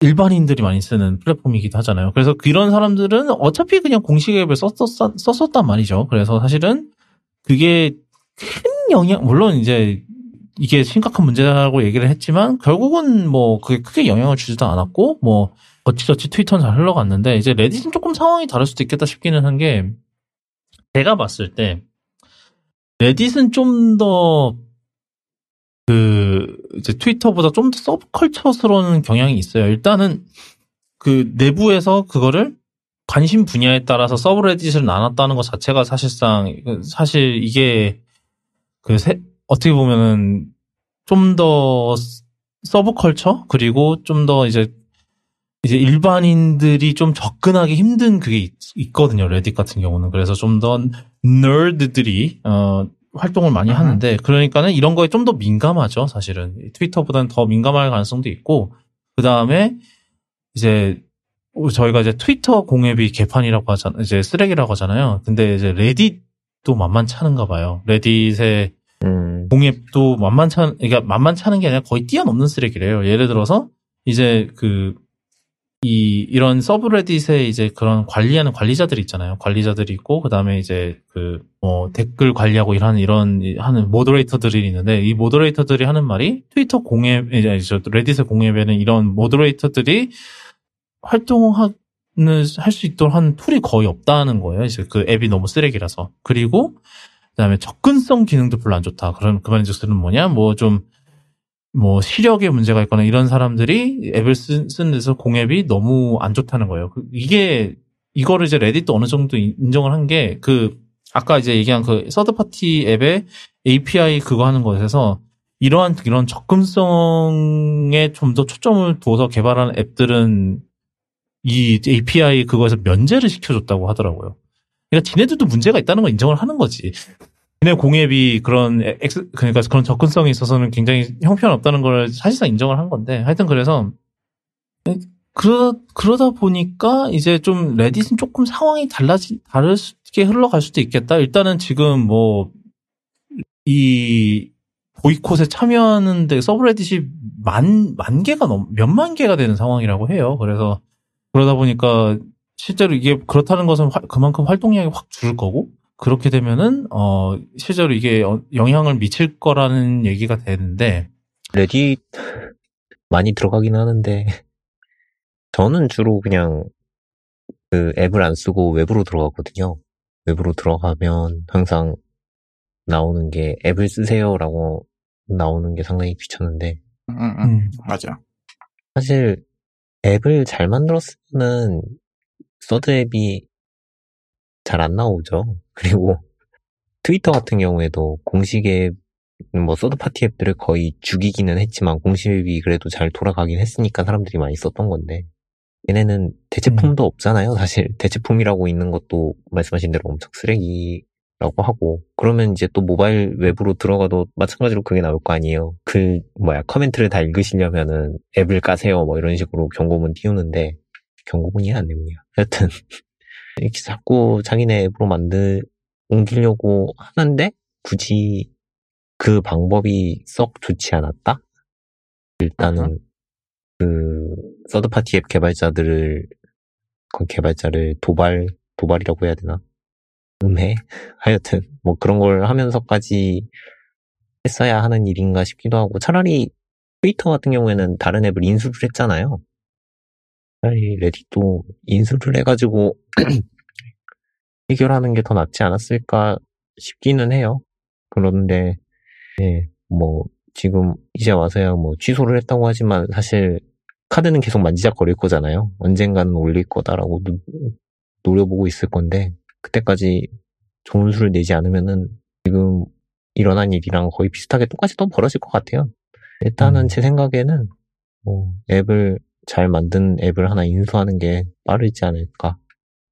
일반인들이 많이 쓰는 플랫폼이기도 하잖아요. 그래서 그런 사람들은 어차피 그냥 공식 앱을 썼었단 말이죠. 그래서 사실은 그게 큰 영향, 물론 이제 이게 심각한 문제라고 얘기를 했지만, 결국은 뭐 그게 크게 영향을 주지도 않았고, 뭐 어찌저찌 트위터는 잘 흘러갔는데, 이제 레딧은 조금 상황이 다를 수도 있겠다 싶기는 한 게, 제가 봤을 때 레딧은 좀 더 이제 트위터보다 좀 더 서브컬처스러운 경향이 있어요. 일단은 그 내부에서 그거를 관심 분야에 따라서 서브레딧을 나눴다는 것 자체가 사실 이게 어떻게 보면은 좀 더 서브컬처, 그리고 좀 더 이제 일반인들이 좀 접근하기 힘든 그게 있거든요, 레딧 같은 경우는. 그래서 좀 더 너드들이 활동을 많이 하는데, 그러니까는 이런 거에 좀 더 민감하죠, 사실은. 트위터보다는 더 민감할 가능성도 있고, 그 다음에 이제 저희가 이제 트위터 공앱이 개판이라고 하잖아요, 이제 쓰레기라고 하잖아요. 근데 이제 레딧도 만만치 않은가 봐요. 레딧의 공앱도 만만치 않은 게 아니라 거의 뛰어넘는 쓰레기래요. 예를 들어서 이제 이런 서브레딧에 이제 그런 관리하는 관리자들이 있잖아요. 관리자들이 있고, 그 다음에 이제 댓글 관리하고 하는 모더레이터들이 있는데, 이 모더레이터들이 하는 말이 트위터 공앱, 이제 레딧의 공앱에는 이런 모더레이터들이 할 수 있도록 한 툴이 거의 없다는 거예요. 이제 그 앱이 너무 쓰레기라서. 그리고, 그 다음에 접근성 기능도 별로 안 좋다. 그 말인 즉슨 뭐냐? 시력에 문제가 있거나 이런 사람들이 앱을 쓰는 데서 공앱이 너무 안 좋다는 거예요. 이거를 이제 레딧도 어느 정도 인정을 한 게, 아까 이제 얘기한 서드파티 앱의 API 그거 하는 것에서 이런 접근성에 좀 더 초점을 두어서 개발하는 앱들은 이 API 그거에서 면제를 시켜줬다고 하더라고요. 그러니까 지네들도 문제가 있다는 걸 인정을 하는 거지. 지네 공앱이 그러니까 그런 접근성에 있어서는 굉장히 형편없다는 걸 사실상 인정을 한 건데, 하여튼 그래서 그러다 보니까 이제 좀 레딧은 조금 상황이 다르게 흘러갈 수도 있겠다. 일단은 지금 이 보이콧에 참여하는데 서브레딧이 만 개가 몇만 개가 되는 상황이라고 해요. 그래서 그러다 보니까 실제로 이게 그렇다는 것은 그만큼 활동량이 확 줄을 거고, 그렇게 되면은 실제로 이게 영향을 미칠 거라는 얘기가 되는데, 레딧 많이 들어가긴 하는데 저는 주로 그냥 앱을 안 쓰고 외부로 들어가거든요. 외부로 들어가면 항상 나오는 게 앱을 쓰세요라고 나오는 게 상당히 귀찮은데, 맞아. 사실 앱을 잘 만들었으면 서드 앱이 잘 안 나오죠. 그리고 트위터 같은 경우에도 공식 앱, 서드 파티 앱들을 거의 죽이기는 했지만 공식 앱이 그래도 잘 돌아가긴 했으니까 사람들이 많이 썼던 건데, 얘네는 대체품도 없잖아요. 사실 대체품이라고 있는 것도 말씀하신 대로 엄청 쓰레기라고 하고, 그러면 이제 또 모바일 웹으로 들어가도 마찬가지로 그게 나올 거 아니에요. 커멘트를 다 읽으시려면은 앱을 까세요 이런 식으로 경고문 띄우는데, 경고문이 안 됩니다. 하여튼 이렇게 자꾸 자기네 앱으로 옮기려고 하는데 굳이 그 방법이 썩 좋지 않았다? 일단은 서드파티 앱 개발자를 도발이라고 해야 되나? 하여튼 그런 걸 하면서까지 했어야 하는 일인가 싶기도 하고, 차라리 트위터 같은 경우에는 다른 앱을 인수를 했잖아요. 차라리 레딧도 인수를 해가지고 해결하는 게 더 낫지 않았을까 싶기는 해요. 그런데 지금 이제 와서야 취소를 했다고 하지만 사실 카드는 계속 만지작거릴 거잖아요. 언젠가는 올릴 거다라고 노려보고 있을 건데, 그때까지 좋은 수를 내지 않으면은 지금 일어난 일이랑 거의 비슷하게 똑같이 또 벌어질 것 같아요. 일단은 제 생각에는 앱을 잘 만든 앱을 하나 인수하는 게 빠르지 않을까,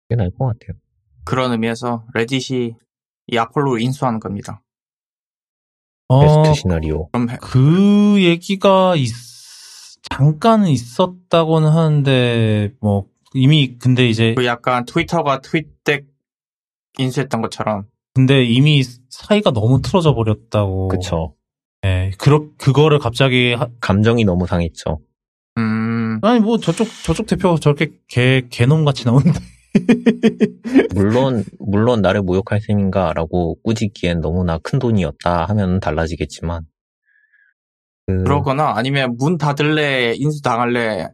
그게 나을 것 같아요. 그런 의미에서 레딧이 이 아폴로를 인수하는 겁니다. 베스트 시나리오. 그럼 그 얘기가 잠깐 있었다고는 하는데, 이미 근데 이제 약간 트위터가 트윗덱 인수했던 것처럼. 근데 이미 사이가 너무 틀어져 버렸다고. 그쵸. 네, 그거를 갑자기 감정이 너무 상했죠. 아니 저쪽 대표가 저렇게 개놈같이 나오는데. 물론 나를 모욕할 셈인가라고 꾸짖기엔 너무나 큰 돈이었다 하면 달라지겠지만. 그러거나 아니면 문 닫을래, 인수 당할래,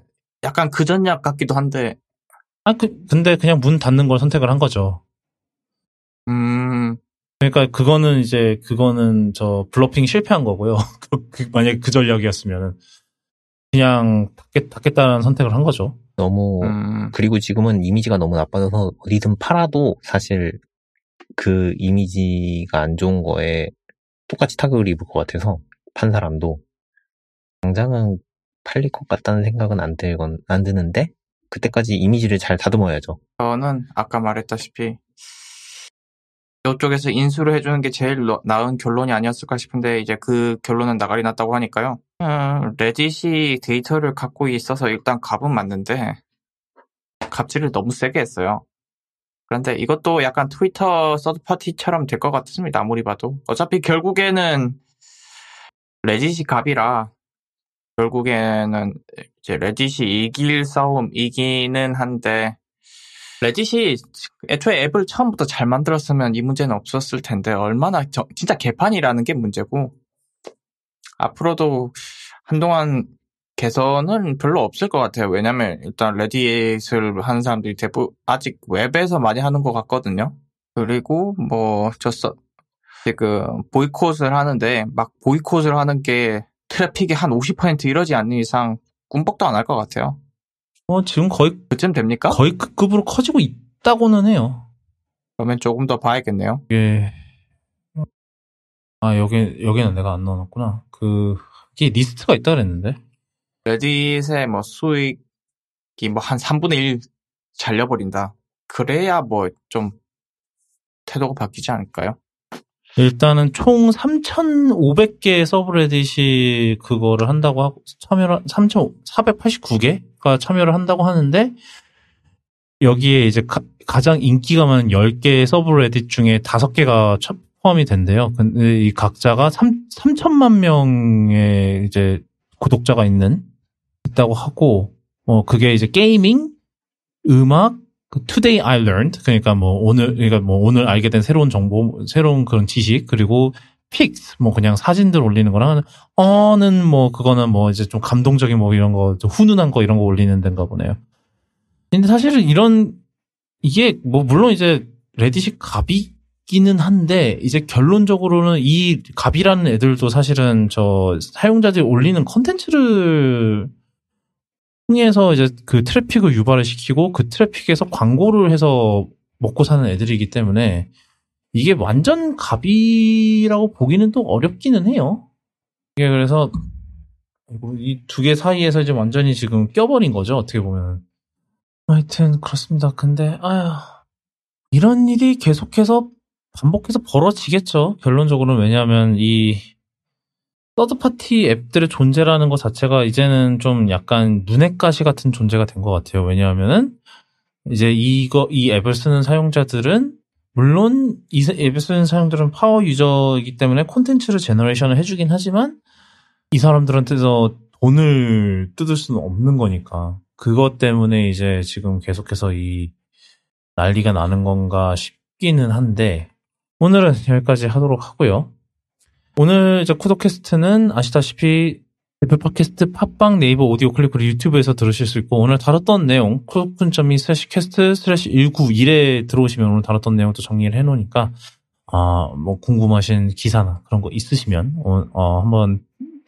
약간 그 전략 같기도 한데. 근데 그냥 문 닫는 걸 선택을 한 거죠. 그러니까 그거는 저 블러핑 실패한 거고요. 만약에 그 전략이었으면은. 그냥 닫겠다는 선택을 한 거죠. 너무 그리고 지금은 이미지가 너무 나빠져서 어디든 팔아도 사실 그 이미지가 안 좋은 거에 똑같이 타격을 입을 것 같아서 판 사람도 당장은 팔릴 것 같다는 생각은 안 드는데, 그때까지 이미지를 잘 다듬어야죠. 저는 아까 말했다시피 이쪽에서 인수를 해주는 게 제일 나은 결론이 아니었을까 싶은데, 이제 그 결론은 나가리 났다고 하니까요. 레딧이 데이터를 갖고 있어서 일단 값은 맞는데 갑질을 너무 세게 했어요. 그런데 이것도 약간 트위터 서드파티처럼 될 것 같습니다. 아무리 봐도 어차피 결국에는 레딧이 갑이라 결국에는 이제 레딧이 이길 싸움이기는 한데, 레딧이 애초에 앱을 처음부터 잘 만들었으면 이 문제는 없었을 텐데, 얼마나 진짜 개판이라는 게 문제고, 앞으로도 한동안 개선은 별로 없을 것 같아요. 왜냐면 일단 레딧을 하는 사람들이 대부분 아직 웹에서 많이 하는 것 같거든요. 그리고 뭐 지금 보이콧을 하는데, 막 보이콧을 하는 게 트래픽이 한 50% 이러지 않는 이상 꿈뻑도 안 할 것 같아요. 지금 거의 그쯤 됩니까? 거의 그 급으로 커지고 있다고는 해요. 그러면 조금 더 봐야겠네요. 예. 여기는 내가 안 넣어놨구나. 이게 리스트가 있다 그랬는데. 레딧의 뭐 수익이 뭐 한 3분의 1 잘려버린다. 그래야 뭐 좀 태도가 바뀌지 않을까요? 일단은 총 3,500개의 서브레딧이 그거를 한다고 하고, 3,489개가 참여를 한다고 하는데, 여기에 이제 가장 인기가 많은 10개의 서브레딧 중에 5개가 포함이 된대요. 근데 이 각자가 3천만 명의 이제 구독자가 있다고 하고, 그게 이제 게이밍, 음악, Today I learned, 그러니까 오늘 알게 된 새로운 정보, 새로운 그런 지식, 그리고 pics, 그냥 사진들 올리는 거랑, 그거는 이제 좀 감동적인 이런 거, 좀 훈훈한 거 이런 거 올리는 데인가 보네요. 근데 사실은 이게 물론 이제 레딧이 갑이기는 한데, 이제 결론적으로는 이 갑이라는 애들도 사실은 사용자들이 올리는 콘텐츠를 통해서 이제 그 트래픽을 유발을 시키고 그 트래픽에서 광고를 해서 먹고 사는 애들이기 때문에 이게 완전 갑이라고 보기는 또 어렵기는 해요. 이게 그래서 이 두 개 사이에서 이제 완전히 지금 껴버린 거죠, 어떻게 보면. 하여튼 그렇습니다. 근데 이런 일이 계속해서 반복해서 벌어지겠죠, 결론적으로는. 왜냐하면 이 서드파티 앱들의 존재라는 것 자체가 이제는 좀 약간 눈엣 가시 같은 존재가 된 것 같아요. 왜냐하면은 이제 이 앱을 쓰는 사용자들은, 물론 이 앱을 쓰는 사용자들은 파워 유저이기 때문에 콘텐츠를 제너레이션을 해주긴 하지만 이 사람들한테서 돈을 뜯을 수는 없는 거니까, 그것 때문에 이제 지금 계속해서 이 난리가 나는 건가 싶기는 한데, 오늘은 여기까지 하도록 하고요. 오늘 쿠도캐스트는 아시다시피 애플 팟캐스트, 팟빵, 네이버 오디오 클립, 그리고 유튜브에서 들으실 수 있고, 오늘 다뤘던 내용 쿠도쿤.me/퀘스트/191에 들어오시면 오늘 다뤘던 내용도 정리를 해놓으니까, 궁금하신 기사나 그런 거 있으시면 한번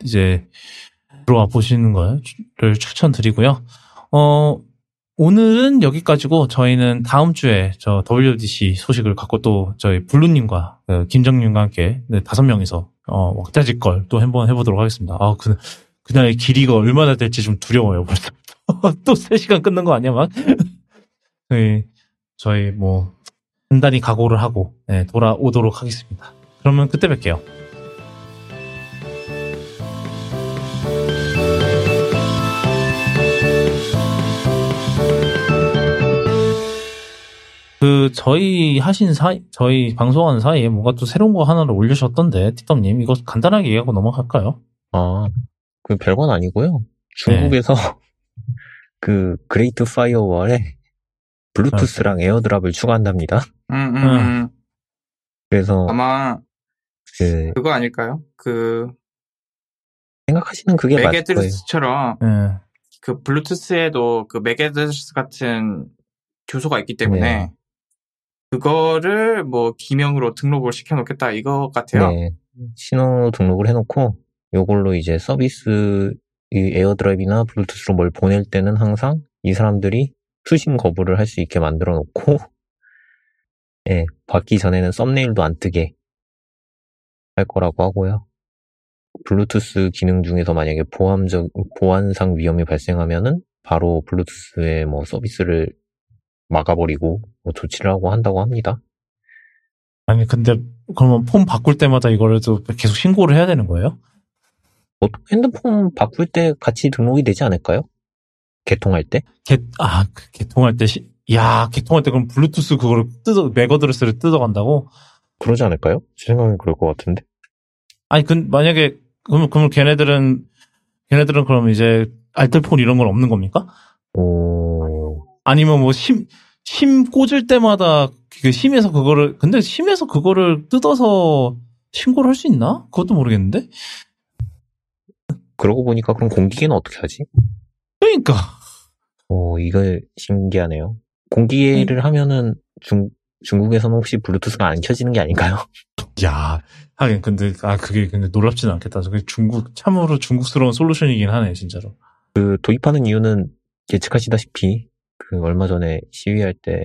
이제 들어와 보시는 거를 추천드리고요. 오늘은 여기까지고, 저희는 다음 주에 WWDC 소식을 갖고 또 저희 블루님과 김정윤과 함께 5명이서 왁자지껄 또 한번 해보도록 하겠습니다. 그날의 길이가 얼마나 될지 좀 두려워요, 벌써. 또 3시간 끊는 거 아니야, 막? 저희 단단히 각오를 하고, 네, 돌아오도록 하겠습니다. 그러면 그때 뵐게요. 저희 방송하는 사이에 뭔가 또 새로운 거 하나를 올리셨던데, 티덤님, 이거 간단하게 얘기하고 넘어갈까요? 그 별건 아니고요. 중국에서 네. 그 그레이트 파이어월에 블루투스랑 에어드랍을 추가한답니다. 그래서 아마 그거 아닐까요? 그 생각하시는 그게 맞을 거예요. 메게드루스처럼 그 블루투스에도 그 메게드루스 같은 주소가 있기 때문에 네. 그거를 기명으로 등록을 시켜놓겠다, 이거 같아요. 네. 신호로 등록을 해놓고, 요걸로 이제 서비스, 에어드랍이나 블루투스로 뭘 보낼 때는 항상 이 사람들이 수신 거부를 할 수 있게 만들어 놓고, 네. 받기 전에는 썸네일도 안 뜨게 할 거라고 하고요. 블루투스 기능 중에서 만약에 보안상 위험이 발생하면은 바로 블루투스의 서비스를 막아버리고 조치를 하고 한다고 합니다. 아니 근데 그러면 폰 바꿀 때마다 이거를 또 계속 신고를 해야 되는 거예요? 보통 핸드폰 바꿀 때 같이 등록이 되지 않을까요? 개통할 때? 개통할 때 개통할 때 그럼 블루투스 그거를 맥어드레스를 뜯어간다고? 그러지 않을까요? 제 생각엔 그럴 것 같은데. 아니 그 만약에 그러면 걔네들은 얘네들은 그럼 이제 알뜰폰 이런 건 없는 겁니까? 오. 아니면 뭐 심 꽂을 때마다 그 심에서 그거를 근데 심에서 그거를 뜯어서 신고를 할 수 있나? 그것도 모르겠는데. 그러고 보니까 그럼 공기계는 어떻게 하지? 그러니까. 이거 신기하네요. 공기계를 하면은 중국에서는 혹시 블루투스가 안 켜지는 게 아닌가요? 야, 하긴 근데 그게 근데 놀랍지는 않겠다. 그게 참으로 중국스러운 솔루션이긴 하네, 진짜로. 그 도입하는 이유는 예측하시다시피 그 얼마 전에 시위할 때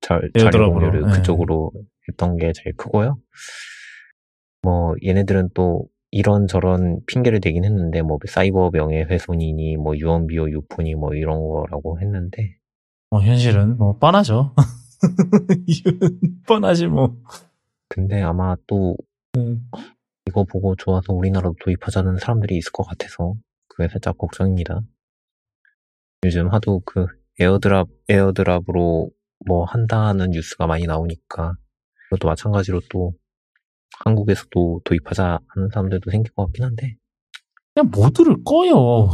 자료 공유를 그쪽으로 했던 게 제일 크고요. 뭐 얘네들은 또 이런저런 핑계를 대긴 했는데 뭐 사이버 명예훼손이니 뭐 유언비어 유포니 뭐 이런 거라고 했는데 현실은 뭐 뻔하죠. 뻔하지 뭐. 근데 아마 또 이거 보고 좋아서 우리나라도 도입하자는 사람들이 있을 것 같아서 그게 살짝 걱정입니다. 요즘 하도 그 에어드랍으로 뭐 한다는 뉴스가 많이 나오니까 그것도 마찬가지로 또 한국에서도 도입하자 하는 사람들도 생길 것 같긴 한데 그냥 모드를 꺼요.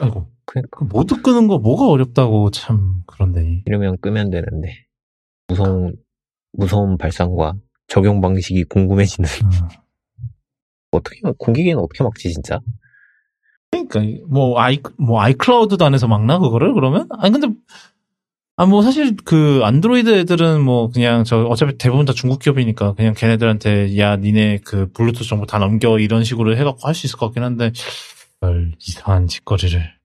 아이고 그러니까 모드 끄는 거 뭐가 어렵다고 참 그런데 이러면 끄면 되는데 무서운 발상과 적용 방식이 궁금해지는. 어떻게 공기계는 어떻게 막지 진짜? 그러니까 뭐 아이클라우드도 안에서 막나 그거를 그러면? 아니 근데 뭐 사실 그 안드로이드 애들은 뭐 그냥 저 어차피 대부분 다 중국 기업이니까 그냥 걔네들한테 야 니네 그 블루투스 정보 다 넘겨 이런 식으로 해갖고 할 수 있을 것 같긴 한데 이상한 짓거리를.